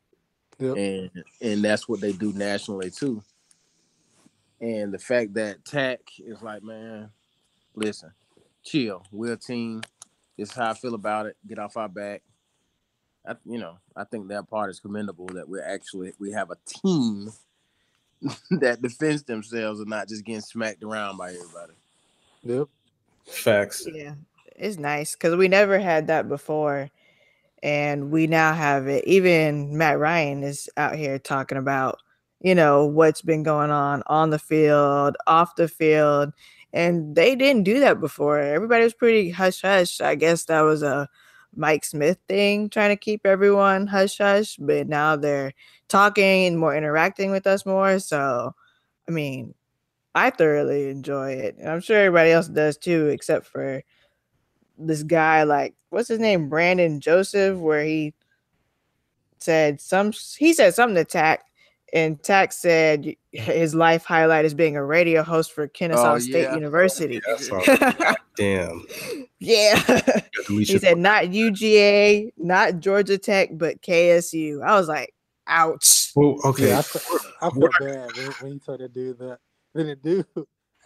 yep. and and that's what they do nationally too. And the fact that Tack is like, man, listen, chill, we're a team. This is how I feel about it. Get off our back. I, you know, I think that part is commendable that we're actually we have a team that defends themselves and not just getting smacked around by everybody. Yep, facts. Yeah, it's nice because we never had that before. And we now have it. Even Matt Ryan is out here talking about, you know, what's been going on on the field, off the field. And they didn't do that before. Everybody was pretty hush-hush. I guess that was a Mike Smith thing, trying to keep everyone hush hush, but now they're talking and more interacting with us more. So, I mean, I thoroughly enjoy it. And I'm sure everybody else does too, except for this guy, like, what's his name? Brandon Joseph, where he said some, he said something to Tack, and Tack said his life highlight is being a radio host for Kennesaw oh, State yeah. University. Oh, yeah, damn. Yeah. He said not U G A, not Georgia Tech, but K S U. I was like, ouch. Well, okay. Yeah, I feel, I feel bad when, when you told that dude that. Then the dude,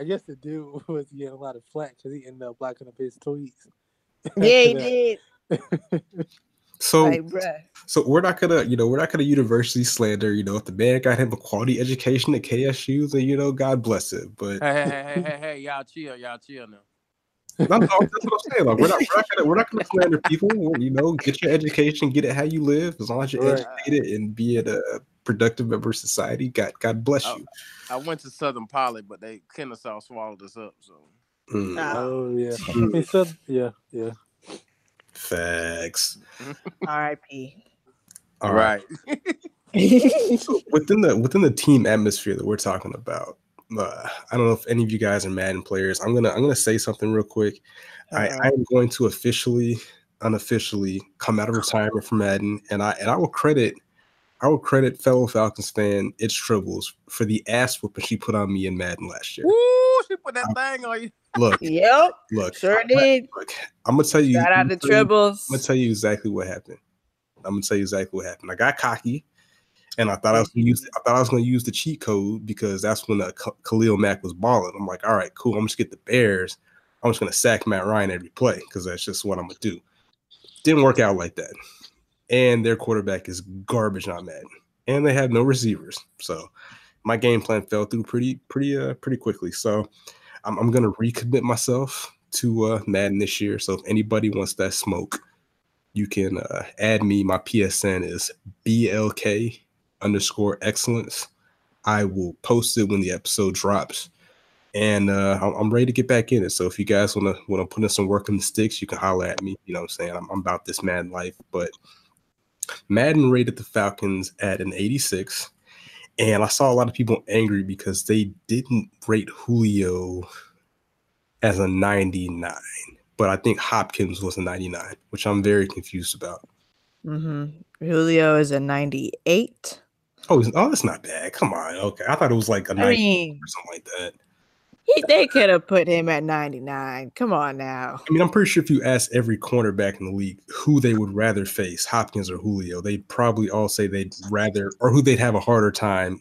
I guess the dude was getting a lot of flack because he ended up blocking up his tweets. Yeah, he did. So, like, so we're not gonna, you know, we're not gonna university slander. You know, if the man got him a quality education at K S U, then you know, God bless it. But hey, hey, hey, hey, hey, y'all chill, y'all chill now. That's, that's what I'm saying. Like, we're not, we're not gonna, we're not gonna slander people. You know, get your education, get it how you live, as long as you're right. educated and be at a productive member of society. God, God bless you. I, I went to Southern Poly, but they Kennesaw swallowed us up. So, mm. oh yeah, mm. yeah, yeah. Facts. R I P. All right. So within the within the team atmosphere that we're talking about, uh, I don't know if any of you guys are Madden players. I'm gonna I'm gonna say something real quick. I, I am going to officially, unofficially, come out of retirement from Madden, and I and I will credit. I will credit fellow Falcons fan It's Tribbles for the ass whooping she put on me in Madden last year. Ooh, she put that I, thing on you. Look, yep, look, sure did. Look, I'm gonna tell you. Shout out to Tribbles. I'm gonna tell you exactly what happened. I'm gonna tell you exactly what happened. I got cocky, and I thought I was gonna use. I thought I was gonna use the cheat code because that's when uh, Khalil Mack was balling. I'm like, all right, cool. I'm just gonna get the Bears. I'm just gonna sack Matt Ryan every play because that's just what I'm gonna do. Didn't work out like that. And their quarterback is garbage on Madden, and they have no receivers. So my game plan fell through pretty, pretty, uh, pretty quickly. So I'm, I'm gonna recommit myself to uh, Madden this year. So if anybody wants that smoke, you can uh, add me. My P S N is B L K underscore excellence. I will post it when the episode drops, and uh, I'm, I'm ready to get back in it. So if you guys wanna wanna put in some work in the sticks, you can holler at me. You know what I'm saying? I'm, I'm about this Madden life, but. Madden rated the Falcons at an eighty-six, and I saw a lot of people angry because they didn't rate Julio as a ninety-nine, but I think Hopkins was a ninety-nine, which I'm very confused about. Mm-hmm. Julio is a ninety-eight. Oh, oh, that's not bad. Come on. Okay. I thought it was like a ninety I mean, or something like that. He, they could have put him at ninety-nine. Come on now. I mean, I'm pretty sure if you ask every cornerback in the league who they would rather face, Hopkins or Julio, they'd probably all say they'd rather, or who they'd have a harder time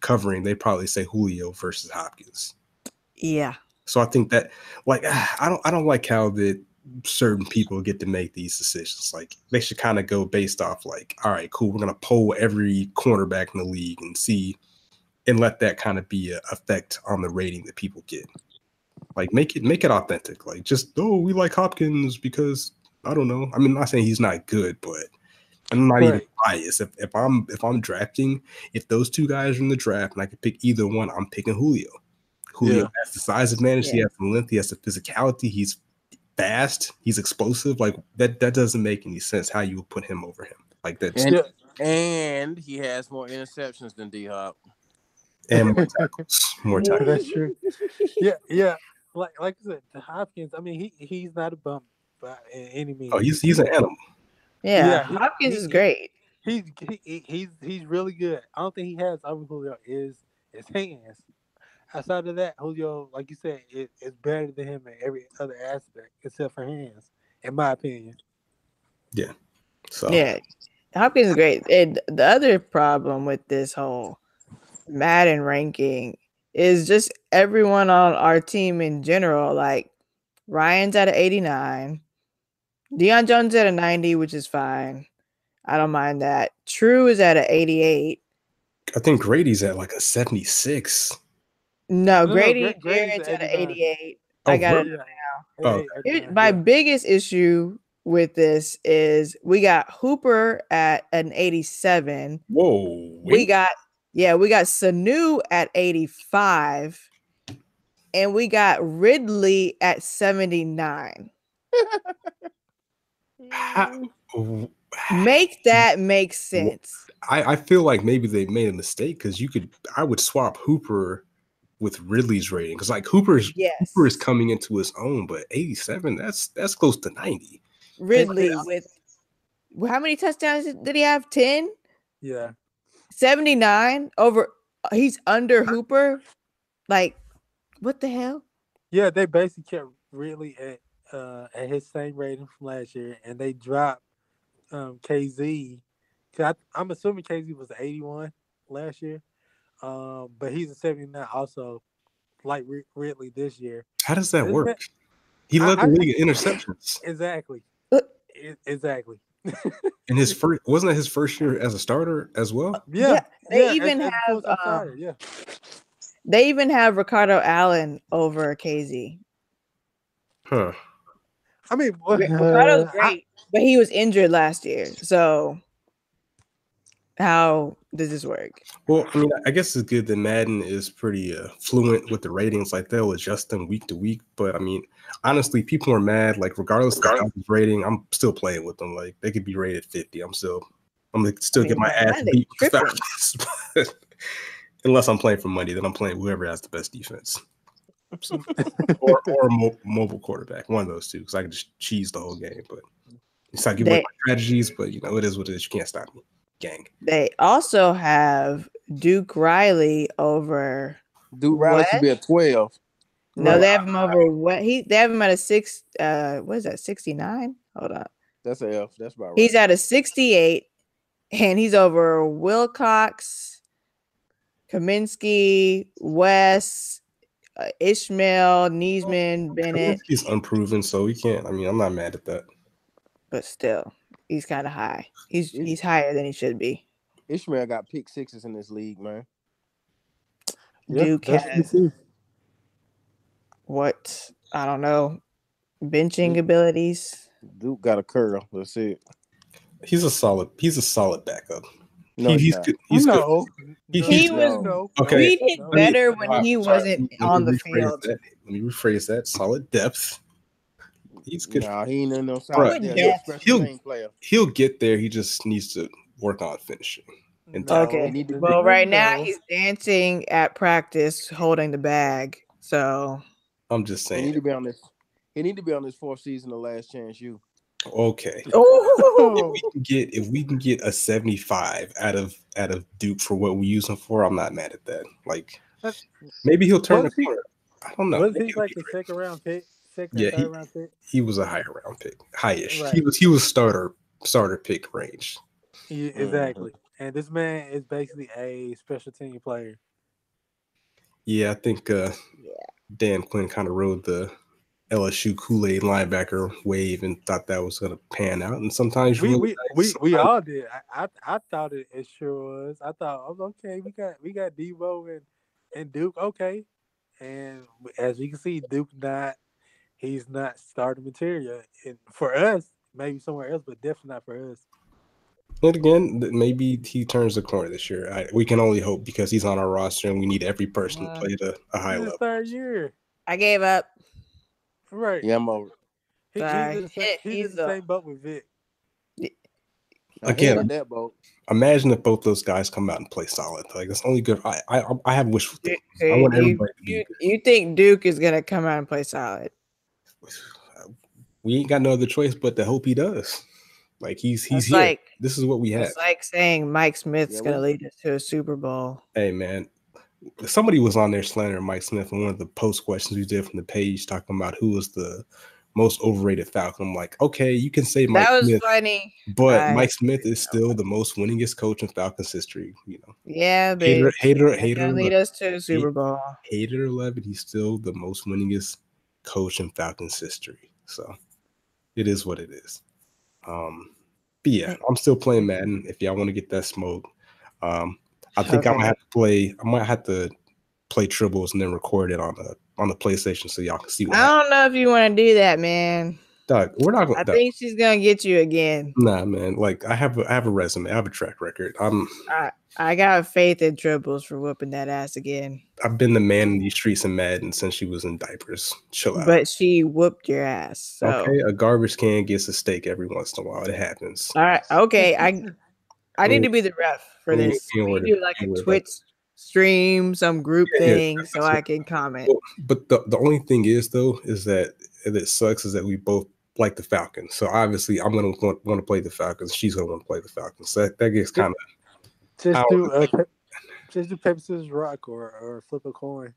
covering, they'd probably say Julio versus Hopkins. Yeah. So I think that, like, I don't, I don't like how that certain people get to make these decisions. Like, they should kind of go based off, like, all right, cool, we're gonna poll every cornerback in the league and see. And let that kind of be an effect on the rating that people get. Like, make it make it authentic. Like, just, oh, we like Hopkins because, I don't know. I mean, I'm not saying he's not good, but I'm not right. even biased. If, if, I'm, if I'm drafting, if those two guys are in the draft and I could pick either one, I'm picking Julio. Julio yeah. has the size advantage. Yeah. He has the length. He has the physicality. He's fast. He's explosive. Like, that, that doesn't make any sense how you would put him over him. Like that. And, and he has more interceptions than D-Hop. And more tackles. More tackles. That's true. Yeah, yeah. Like, like I said, Hopkins. I mean, he he's not a bum by any means. Oh, he's he's an animal. Yeah, yeah he, Hopkins he, is great. He's he, he, he's he's really good. I don't think he has over Julio is his hands. Outside of that, Julio, like you said, is it, better than him in every other aspect except for hands, in my opinion. Yeah. So yeah, Hopkins is great. And the other problem with this whole Madden ranking is just everyone on our team in general. Like, Ryan's at an eighty-nine, Deion Jones at a ninety, which is fine. I don't mind that. True is at an eighty-eight. I think Grady's at like a seventy-six. No, no Grady no, Jarrett's at an eighty-eight. Oh, I got it now. Oh. It, my yeah. biggest issue with this is we got Hooper at an eighty-seven. Whoa. Wait. We got. Yeah, we got Sanu at eighty-five, and we got Ridley at seventy-nine. How, make that make sense. I, I feel like maybe they made a mistake because you could. I would swap Hooper with Ridley's rating because like Hooper's yes. Hooper is coming into his own, but eighty-seven that's that's close to ninety. Ridley and, with how many touchdowns did he have? ten Yeah. seventy-nine over. He's under Hooper. Like, what the hell? Yeah, they basically kept Ridley at uh, at his same rating from last year, and they dropped um, K Z. I, I'm assuming K Z was eighty-one last year, um, but he's a seventy-nine also, like Ridley this year. How does that work? That, he led the league in interceptions. Exactly. it, exactly. And his first wasn't that his first year as a starter as well? Yeah, yeah they yeah, even and, have. And um, yeah. They even have Ricardo Allen over K Z. Huh. I mean, uh, Ricardo's great, I, but he was injured last year. So, how does this work? Well, I mean, I guess it's good that Madden is pretty uh, fluent with the ratings. Like, they'll adjust them week to week. But, I mean, honestly, people are mad. Like, regardless of the rating, I'm still playing with them. Like, they could be rated fifty. I'm still, I'm going to still I mean, get my ass beat. Unless I'm playing for money, then I'm playing whoever has the best defense. So, or or a mo mobile quarterback, one of those two, because I can just cheese the whole game. But it's not giving up my strategies, but you know it is what it is. You can't stop me, gang. They also have Duke Riley over. Duke Riley should be at twelve. No, right. They have him over what he they have him at a six. Uh, what is that? sixty-nine. Hold on. That's a F. That's about right. He's at a sixty-eight, and he's over Wilcox, Kaminsky, West. Uh, Ishmael, Niesman, Bennett. He's unproven, so he can't. I mean, I'm not mad at that. But still, he's kind of high. He's he's higher than he should be. Ishmael got pick sixes in this league, man. Duke yep, has what? I don't know. Benching Duke, abilities. Duke got a curl. Let's see it. He's a solid. He's a solid backup. No, he, he's good. He's no. good. He, he, he was no. okay. We did better me, when I'm he sorry. wasn't let on the field. That. Let me rephrase that. Solid depth. He's good. Nah, he ain't no solid depth. He'll, he'll, he'll get there. He just needs to work on finishing. And no, okay. Well, right now goals. he's dancing at practice, holding the bag. So I'm just saying. He need to be on this. He need to be on this fourth season of Last Chance U. Okay. Oh. If we can get if we can get a seventy-five out of out of Duke for what we use him for, I'm not mad at that. Like That's, maybe he'll turn the corner. I don't know. Was he like a second round pick? Second yeah, he, round pick? He was a higher round pick, highish. Right. He was he was starter starter pick range. Yeah, exactly. Mm-hmm. And this man is basically a special team player. Yeah, I think uh, yeah. Dan Quinn kind of rode the L S U Kool-Aid linebacker wave and thought that was going to pan out. And sometimes we we, we, we all did. I, I I thought it, it sure was. I thought, oh, okay, we got we got Devo and, and Duke, okay. And as you can see, Duke not he's not starting material. And for us, maybe somewhere else, but definitely not for us. And again, maybe he turns the corner this year. I, we can only hope because he's on our roster and we need every person uh, to play at a high level. Third year. I gave up. Right. Yeah, I'm over. He, he's, he's, he's the same boat with Vic. Again, that boat. Imagine if both those guys come out and play solid. Like that's only good. I I, I have wishful thinking. I want everybody to be good. You think Duke is gonna come out and play solid? We ain't got no other choice but to hope he does. Like he's he's that's here. Like, this is what we have. It's like saying Mike Smith's yeah, gonna we, lead us to a Super Bowl. Hey man. Somebody was on there slandering Mike Smith in one of the post questions we did from the page talking about who was the most overrated Falcon. I'm like, okay, you can say Mike Smith. That was Smith, funny. But I, Mike Smith is still the most winningest coach in Falcons history. You know. Yeah, but hater, hater, hater. Lead us to the Super Bowl. Hater or love it, he's still the most winningest coach in Falcons history. So it is what it is. Um, but yeah, I'm still playing Madden. If y'all want to get that smoke, um. I think okay. I'm gonna have to play. I might have to play tribbles and then record it on the on the PlayStation so y'all can see. What I don't know if you want to do that, man. Doc, we're not. Gonna, I Doc. think she's gonna get you again. Nah, man. Like I have, a, I have a resume. I have a track record. I'm. I, I got faith in Tribbles for whooping that ass again. I've been the man in these streets in Madden since she was in diapers. Chill out. But she whooped your ass. So. Okay, a garbage can gets a steak every once in a while. It happens. All right. Okay. I, I need to be the ref for this. We do like a Twitch stream, some group yeah, thing, yeah, so right. I can comment. Well, but the the only thing is though is that. That sucks is that we both like the Falcons. So obviously, I'm gonna want, want to play the Falcons. She's gonna want to play the Falcons. So that, that gets kind of just do uh, just do paper scissors rock or or flip a coin.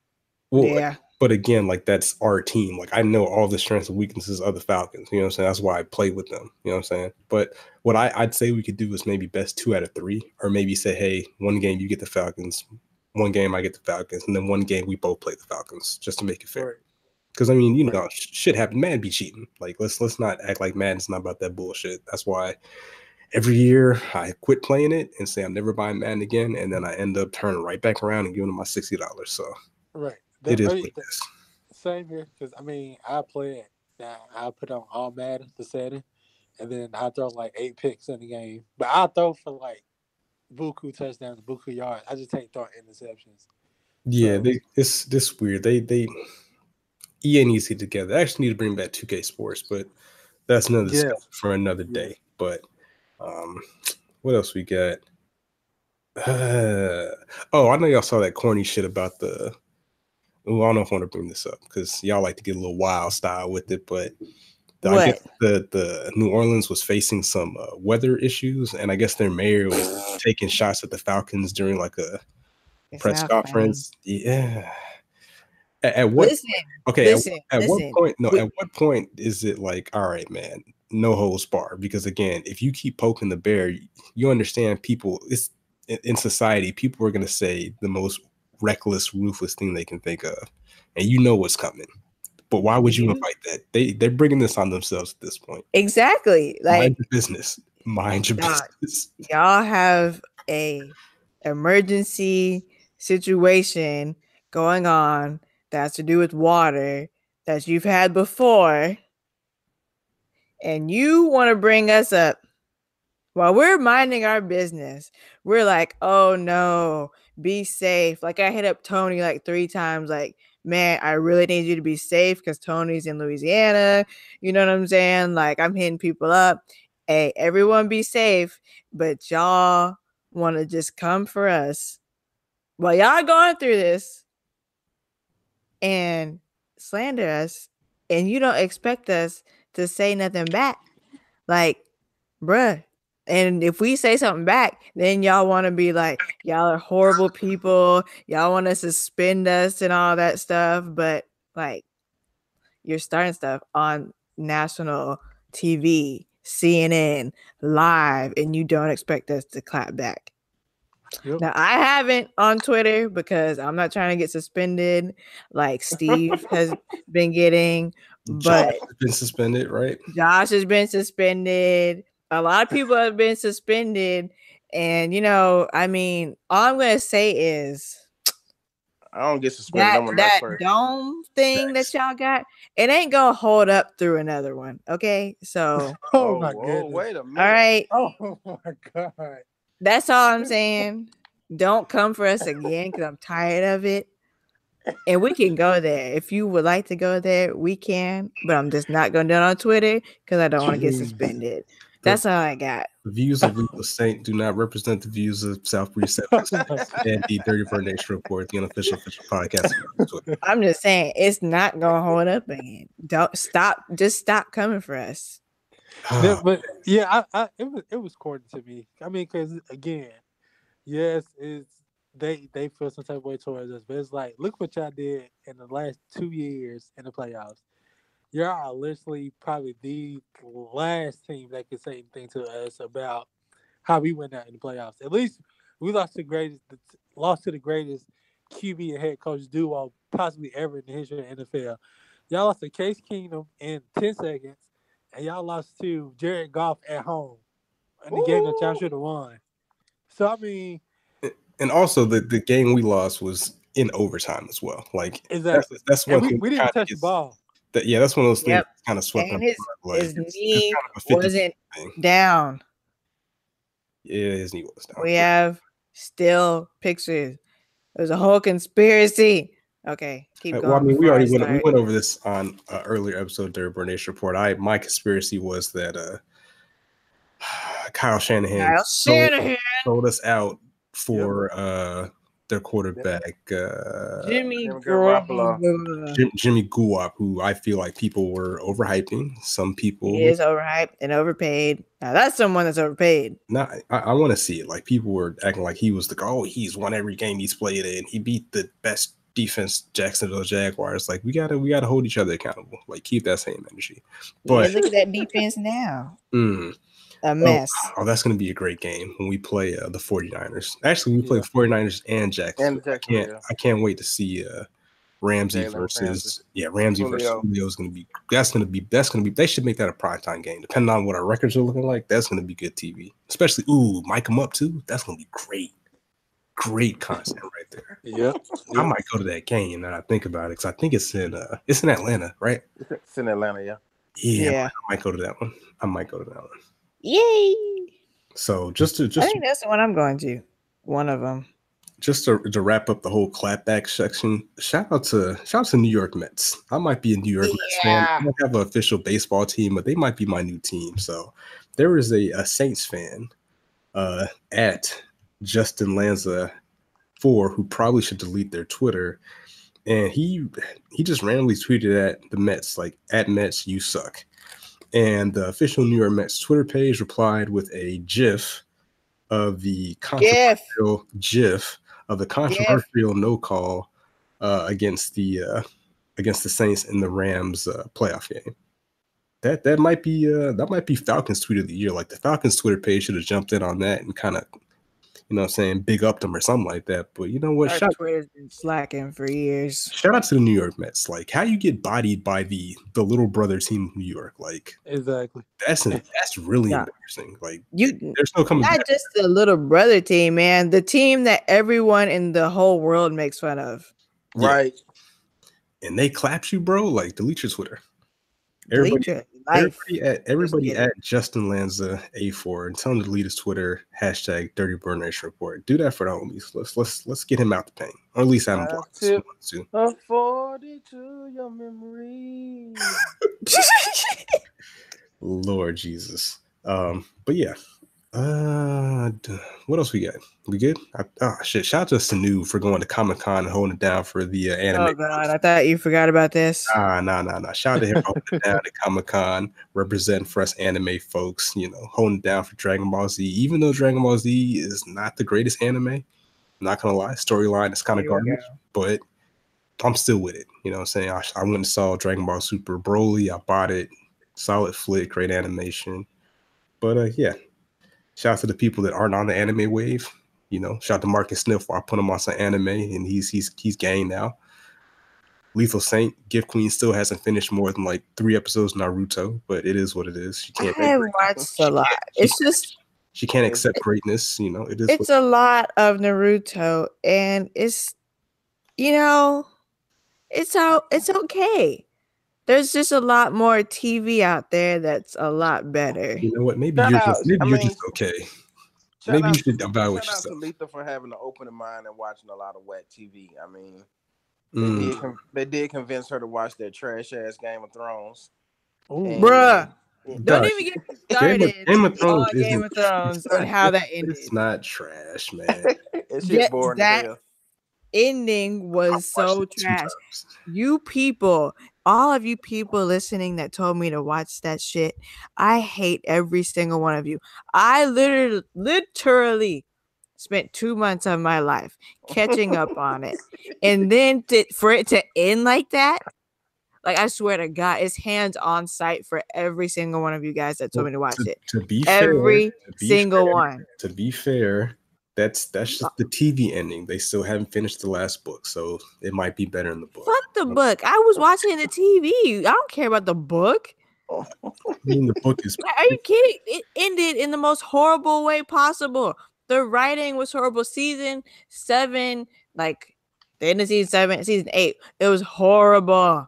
Well, yeah. Like, but again, like that's our team. Like I know all the strengths and weaknesses of the Falcons. You know what I'm saying? That's why I play with them. You know what I'm saying? But what I, I'd say we could do is maybe best two out of three, or maybe say, hey, one game you get the Falcons, one game I get the Falcons, and then one game we both play the Falcons, just to make it fair. Right. Because, I mean, you know, shit happened. Madden be cheating. Like, let's let's not act like Madden's not about that bullshit. That's why every year I quit playing it and say I'm never buying Madden again, and then I end up turning right back around and giving them my sixty dollars. So, right. That, it is what it is. Same here. Because, I mean, I play it. Now, I put on all Madden, the setting, and then I throw, like, eight picks in the game. But I throw for, like, buku touchdowns, buku yards. I just take throwing interceptions. Yeah, so, they, it's this weird. They they... E A needs to get together. I actually need to bring back two K Sports, but that's another yeah. discussion for another day. But um, what else we got? Uh, oh, I know y'all saw that corny shit about the. Ooh, I don't know if I want to bring this up because y'all like to get a little wild style with it, but the, I guess the the New Orleans was facing some uh, weather issues, and I guess their mayor was taking shots at the Falcons during like a it's press conference. Funny. Yeah. At what listen, okay? Listen, at, at what point? No. At what point is it like, all right, man, no holds barred? Because again, if you keep poking the bear, you, you understand people. It's in society, people are gonna say the most reckless, ruthless thing they can think of, and you know what's coming. But why would you mm-hmm. invite that? They they're bringing this on themselves at this point. Exactly. Like mind your business. Mind your y'all, business. Y'all have a emergency situation going on. That has to do with water that you've had before, and you want to bring us up while we're minding our business. We're like, oh no, be safe. Like I hit up Tony like three times, like, man, I really need you to be safe because Tony's in Louisiana. You know what I'm saying? Like I'm hitting people up. Hey, everyone be safe, but y'all want to just come for us while y'all going through this. And slander us, and you don't expect us to say nothing back, like, bruh. And if we say something back, then y'all want to be like, y'all are horrible people. Y'all want to suspend us and all that stuff. But like, you're starting stuff on national T V, C N N, live, and you don't expect us to clap back. Yep. Now I haven't on Twitter because I'm not trying to get suspended like Steve has been getting. But Josh has been suspended, right? Josh has been suspended. A lot of people have been suspended, and you know, I mean, all I'm gonna say is I don't get suspended. That, I'm on that dome thing Thanks. that y'all got, it ain't gonna hold up through another one. Okay, so oh, oh my god, wait a minute. All right. Oh my god. That's all I'm saying. Don't come for us again because I'm tired of it. And we can go there. If you would like to go there, we can. But I'm just not going to do it on Twitter because I don't want to get suspended. That's all I got. The views of Legal Saint do not represent the views of South Beach seven oh six and the Dirty Bird Nation Report, the unofficial official podcast. I'm just saying, it's not going to hold up again. Don't stop. Just stop coming for us. Yeah, but yeah, I, I, it was it was corny to me. I mean, because again, yes, it's they they feel some type of way towards us, but it's like, look what y'all did in the last two years in the playoffs. Y'all are literally probably the last team that could say anything to us about how we went out in the playoffs. At least we lost to the greatest, lost to the greatest Q B and head coach duo possibly ever in the history of the N F L. Y'all lost to Case Keenum in ten seconds. And y'all lost to Jared Goff at home in the Ooh. game that y'all should have won. So, I mean. And also, the, the game we lost was in overtime as well. Like, exactly. That's, that's one we, thing. We didn't touch the ball. That, yeah, that's one of those things yep. that's kind of swept up. His, his knee kind of wasn't thing. down. Yeah, his knee was down. We have still pictures. There's a whole conspiracy. Okay, keep going. Well, I mean, we already went, we went over this on an earlier episode of Dirty Bird Nation Report. I my conspiracy was that uh, Kyle Shanahan, Kyle Shanahan. Sold, sold us out for yep. uh, their quarterback uh, Jimmy Garoppolo. Jim, Jimmy Garoppolo, who I feel like people were overhyping. Some people he is overhyped and overpaid. Now that's someone that's overpaid. No, I, I want to see it. Like people were acting like he was the oh he's won every game he's played in. He beat the best defense Jacksonville Jaguars. Like we gotta we gotta hold each other accountable. Like keep that same energy. But yeah, look at that defense now. Mm, a mess. Oh, oh, that's gonna be a great game when we play uh, the 49ers. Actually, we yeah. play the 49ers and Jacksonville. And Jacksonville. I, can't, I can't wait to see uh Ramsey yeah, versus Ramsey. yeah Ramsey Julio. versus Julio is gonna be that's gonna be that's gonna be they should make that a primetime game. Depending on what our records are looking like, that's gonna be good T V. Especially ooh, mic them up too. That's gonna be great. Great content right there. Yeah, yeah, I might go to that game now that I think about it because I think it's in uh, it's in Atlanta, right? It's in Atlanta, yeah. Yeah, yeah. I might go to that one. I might go to that one. Yay! So just to just I think that's the one I'm going to. One of them. Just to, to wrap up the whole clapback section. Shout out to shout out to New York Mets. I might be a New York yeah. Mets fan. I don't have an official baseball team, but they might be my new team. So there is a, a Saints fan uh, at Justin Lanza four, who probably should delete their Twitter, and he he just randomly tweeted at the Mets like at Mets you suck, and the official New York Mets Twitter page replied with a GIF of the controversial GIF, GIF of the controversial GIF. no call uh, against the uh, against the Saints in the Rams uh, playoff game. That that might be uh, that might be Falcons tweet of the year. Like the Falcons Twitter page should have jumped in on that and kind of. You know what I'm saying? Big up them or something like that. But you know what? Our Twitter's been slacking for years. Shout out to the New York Mets. Like how you get bodied by the the little brother team of New York. Like exactly. That's that's really yeah. embarrassing. Like you there's no coming not back. Just the little brother team, man. The team that everyone in the whole world makes fun of. Yeah. Right. And they clap you, bro. Like delete your Twitter. Everybody, delete your life. everybody at everybody at Justin Lanza A four and tell him to delete his Twitter hashtag Dirty Bird Nation Report. Do that for the homies. Let's let's let's get him out the pain, or at least have him blocked. forty-two your memory. Lord Jesus. Um, but yeah. Uh, what else we got? We good? I, oh shit! Shout out to Sanu for going to Comic-Con and holding it down for the uh, anime. Oh god! I thought you forgot about this. Nah, nah, nah, nah. Shout out to him holding it down at Comic-Con, representing for us anime folks. You know, holding it down for Dragon Ball Z. Even though Dragon Ball Z is not the greatest anime, I'm not gonna lie, storyline is kind of garbage, but I'm still with it. You know what I'm saying? I, I went and saw Dragon Ball Super Broly. I bought it. Solid flick, great animation. But uh, yeah. Shout out to the people that aren't on the anime wave, you know. Shout out to Marcus Sniff. I put him on some anime, and he's he's he's gang now. Lethal Saint, GIF Queen still hasn't finished more than like three episodes of Naruto, but it is what it is. She can't. I watched a lot. It's just she can't accept greatness, you know. It is. It's a lot of Naruto, and it's you know, it's all it's okay. There's just a lot more T V out there that's a lot better. You know what? Maybe shout you're out. just maybe I you're mean, just okay. Maybe out, you should evaluate yourself. Shout out to Letha for having an open mind and watching a lot of whack T V. I mean, mm. they, did, they did convince her to watch their trash ass Game of Thrones. And, Bruh, don't gosh. even get me started. Game of, Game of Thrones, oh, Game of Thrones and how that ended. It's not trash, man. It's just boring. That hell. ending was so trash. You people. All of you people listening that told me to watch that shit, I hate every single one of you. I literally, literally spent two months of my life catching up on it. And then to, for it to end like that, like I swear to God, it's hands on sight for every single one of you guys that told me to watch it. To, to be every fair, to be single fair, one. To be fair, That's that's just the T V ending. They still haven't finished the last book, so it might be better in the book. Fuck the book. I was watching the T V. I don't care about the book. I mean, the book is. Are you kidding? It ended in the most horrible way possible. The writing was horrible. Season seven, like the end of season seven, season eight, it was horrible.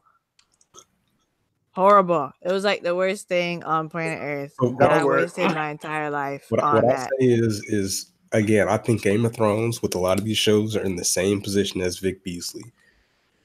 horrible. It was like the worst thing on planet Earth. So that I wasted my entire life. What, on what that. I say is, is again, I think Game of Thrones with a lot of these shows are in the same position as Vic Beasley.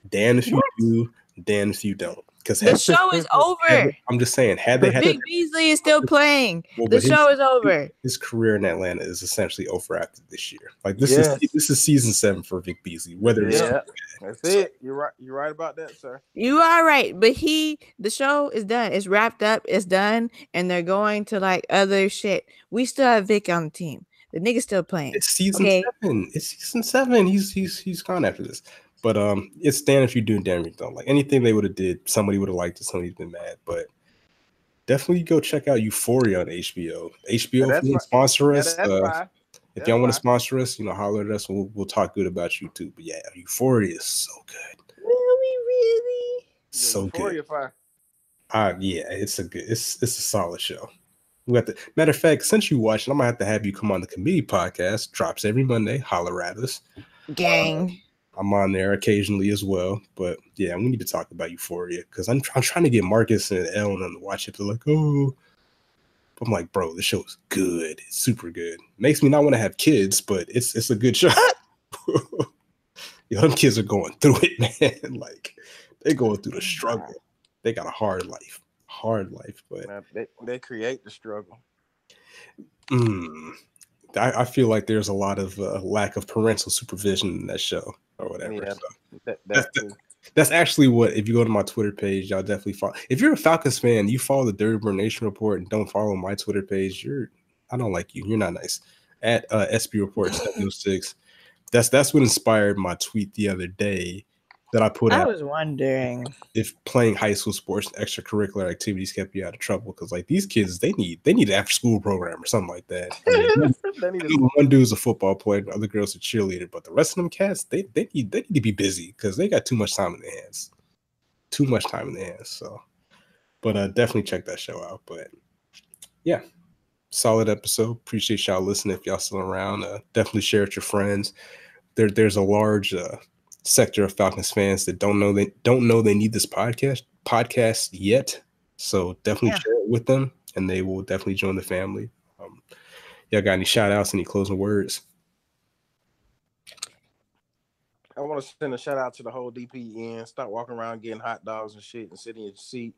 Dan, if you what? do, Dan, if you don't. Because the show is over. I'm just saying, had they had Vic Beasley is still playing. Well, the show his, is over. His career in Atlanta is essentially over after this year. Like this yes. is this is season seven for Vic Beasley. Whether it's yeah, that's it. You're right. You're right about that, sir. You are right. But he, the show is done. It's wrapped up. It's done, and they're going to like other shit. We still have Vic on the team. The nigga's still playing. It's season okay. seven. It's season seven. He's he's he's gone after this. But um, it's Dan if you do, Dan if you don't. Like anything they would have did, somebody would have liked it. Somebody's been mad, but definitely go check out Euphoria on H B O. H B O if you sponsor us. Yeah, uh, if y'all want to sponsor us, you know, holler at us. We'll we'll talk good about you too. But yeah, Euphoria is so good. Really, really, so Euphoria good. Fire. Uh, yeah, it's a good. It's it's a solid show. We have to, matter of fact, since you watch it, I'm gonna have to have you come on the committee podcast. Drops every Monday. Holler at us, gang. Um, I'm on there occasionally as well, but yeah, we need to talk about Euphoria because I'm, I'm trying to get Marcus and Ellen to watch it. They're like, oh, I'm like, bro, the show's good. It's super good. Makes me not want to have kids, but it's it's a good show. Yo, them kids are going through it, man. Like they're going through the struggle. They got a hard life, hard life, but man, they, they create the struggle. Mm, I, I feel like there's a lot of uh, lack of parental supervision in that show. Or whatever. Yeah, so that, that's, that's, that's actually what. If you go to my Twitter page, y'all definitely follow. If you're a Falcons fan, you follow the Dirty Bird Nation Report and don't follow my Twitter page. You're, I don't like you. You're not nice. At uh, S B Report seven oh six. That's that's what inspired my tweet the other day that I put out. I was wondering if playing high school sports and extracurricular activities kept you out of trouble because like these kids, they need they need an after school program or something like that. I mean, one dude's a football player, and the other girl's a cheerleader, but the rest of them cats, they they need they need to be busy because they got too much time in their hands, too much time in their hands. So, but uh, definitely check that show out. But yeah, solid episode. Appreciate y'all listening. If y'all still around, uh, definitely share it with your friends. There there's a large. Uh, sector of Falcons fans that don't know they don't know they need this podcast podcast yet, so definitely yeah. share it with them and they will definitely join the family. Um y'all got any shout outs, any closing words? I want to send a shout out to the whole D P N. Stop walking around getting hot dogs and shit and sit in your seat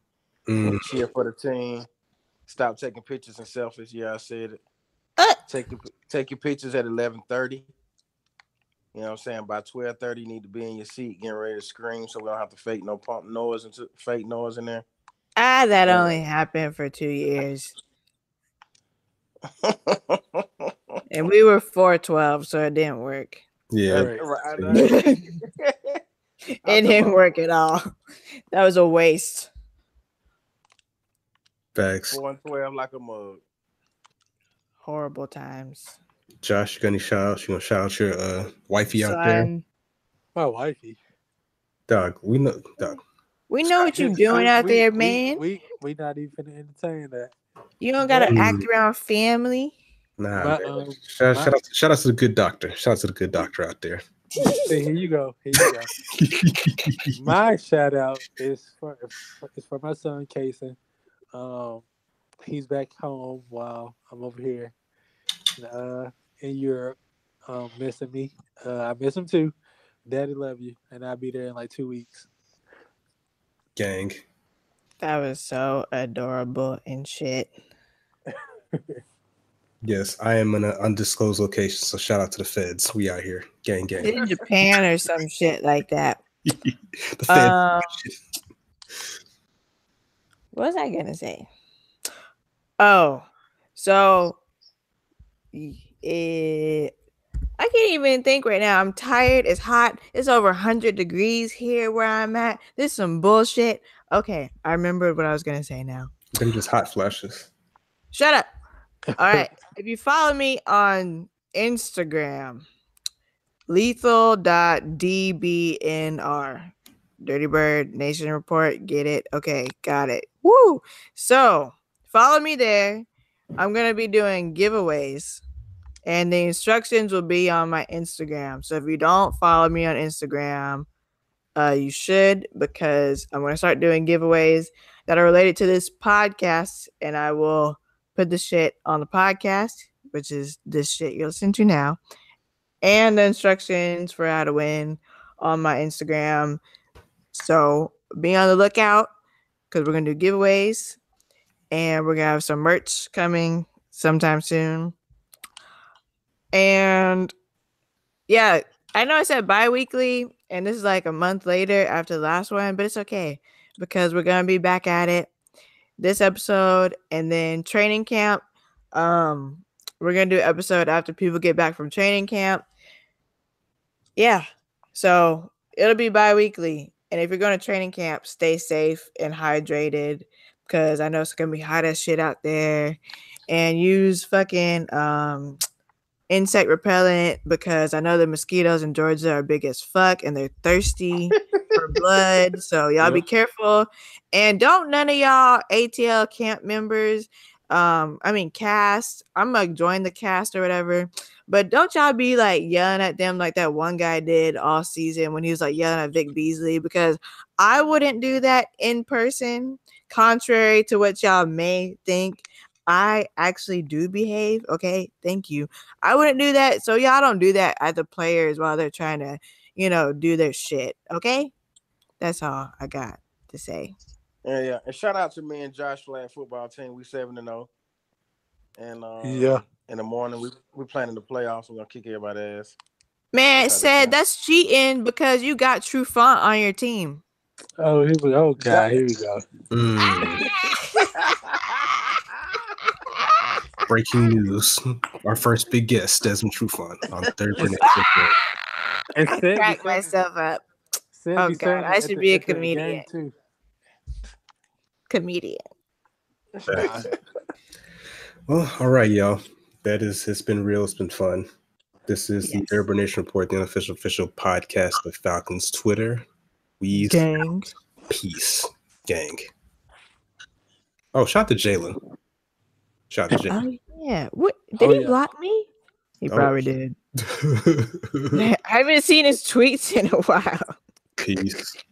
mm. and cheer for the team. Stop taking pictures and selfies. Yeah, I said it. Uh. Take your, take your pictures at eleven thirty. You know what I'm saying? By twelve thirty, you need to be in your seat getting ready to scream so we don't have to fake no pump noise and fake noise in there. Ah, that yeah. only happened for two years. And we were four twelve, so it didn't work. Yeah. Right. It didn't work at all. That was a waste. Facts. four twelve like a mug. Horrible times. Josh, you got any shout outs? You gonna shout out your uh, wifey Son. out there? My wifey. Doug, we know Doug. We know what you're doing out we, there, we, man. We, we we not even entertain that. You don't gotta mm. act around family. Nah. My, um, shout, my, shout, out, shout out to the good doctor. Shout out to the good doctor out there. See, here you go. Here you go. My shout out is for is for my son Kason. Um he's back home while I'm over here. Uh, in Europe, um, missing me. Uh, I miss him too. Daddy love you, and I'll be there in like two weeks. Gang. That was so adorable and shit. Yes, I am in an undisclosed location, so shout out to the feds. We out here. Gang, gang. In Japan or some shit like that. The feds. Um, what was I going to say? Oh, so... It, I can't even think right now. I'm tired. It's hot. It's over one hundred degrees here where I'm at. This is some bullshit. Okay, I remembered what I was going to say now. They're just hot flashes. Shut up. All right. If you follow me on Instagram, lethal dot d b n r. Dirty Bird Nation Report. Get it? Okay, got it. Woo! So, follow me there. I'm going to be doing giveaways and the instructions will be on my Instagram. So if you don't follow me on Instagram, uh, you should, because I'm going to start doing giveaways that are related to this podcast, and I will put the shit on the podcast, which is this shit you're listening to now, and the instructions for how to win on my Instagram. So be on the lookout, because we're going to do giveaways, and we're going to have some merch coming sometime soon. And yeah, I know I said bi-weekly, and this is like a month later after the last one, but it's okay, because we're going to be back at it this episode, and then training camp. Um, we're going to do an episode after people get back from training camp. Yeah, so it'll be bi-weekly. And if you're going to training camp, stay safe and hydrated, because I know it's going to be hot as shit out there. And use fucking um, insect repellent, because I know the mosquitoes in Georgia are big as fuck and they're thirsty for blood. So y'all yeah. be careful. And don't none of y'all A T L camp members, um, I mean cast, I'm going to join the cast or whatever. But don't y'all be, like, yelling at them like that one guy did all season when he was, like, yelling at Vic Beasley, because I wouldn't do that in person, contrary to what y'all may think. I actually do behave, okay? Thank you. I wouldn't do that, so y'all don't do that at the players while they're trying to, you know, do their shit, okay? That's all I got to say. Yeah, yeah. And shout out to me and Josh Flag football team. We seven and oh. And uh, yeah, in the morning we we planning the playoffs. We're gonna kick everybody's ass. Man said that's cheating because you got Trufant on your team. Oh, here we go. Okay, here we go. Mm. Breaking news: our first big guest, Desmond Trufant, on Dirty Bird Nation Report. And I cracked myself up. Oh God, I should be a comedian. Comedian. Well, all right, y'all. That is, it's been real. It's been fun. This is yes. the Dirty Bird Nation Report, the unofficial official podcast with Falcons Twitter. We gang. Peace, gang. Oh, shout out to Jalen. Shout out to Jalen. Oh, yeah. What? Did oh, he yeah. block me? He oh. probably did. I haven't seen his tweets in a while. Peace.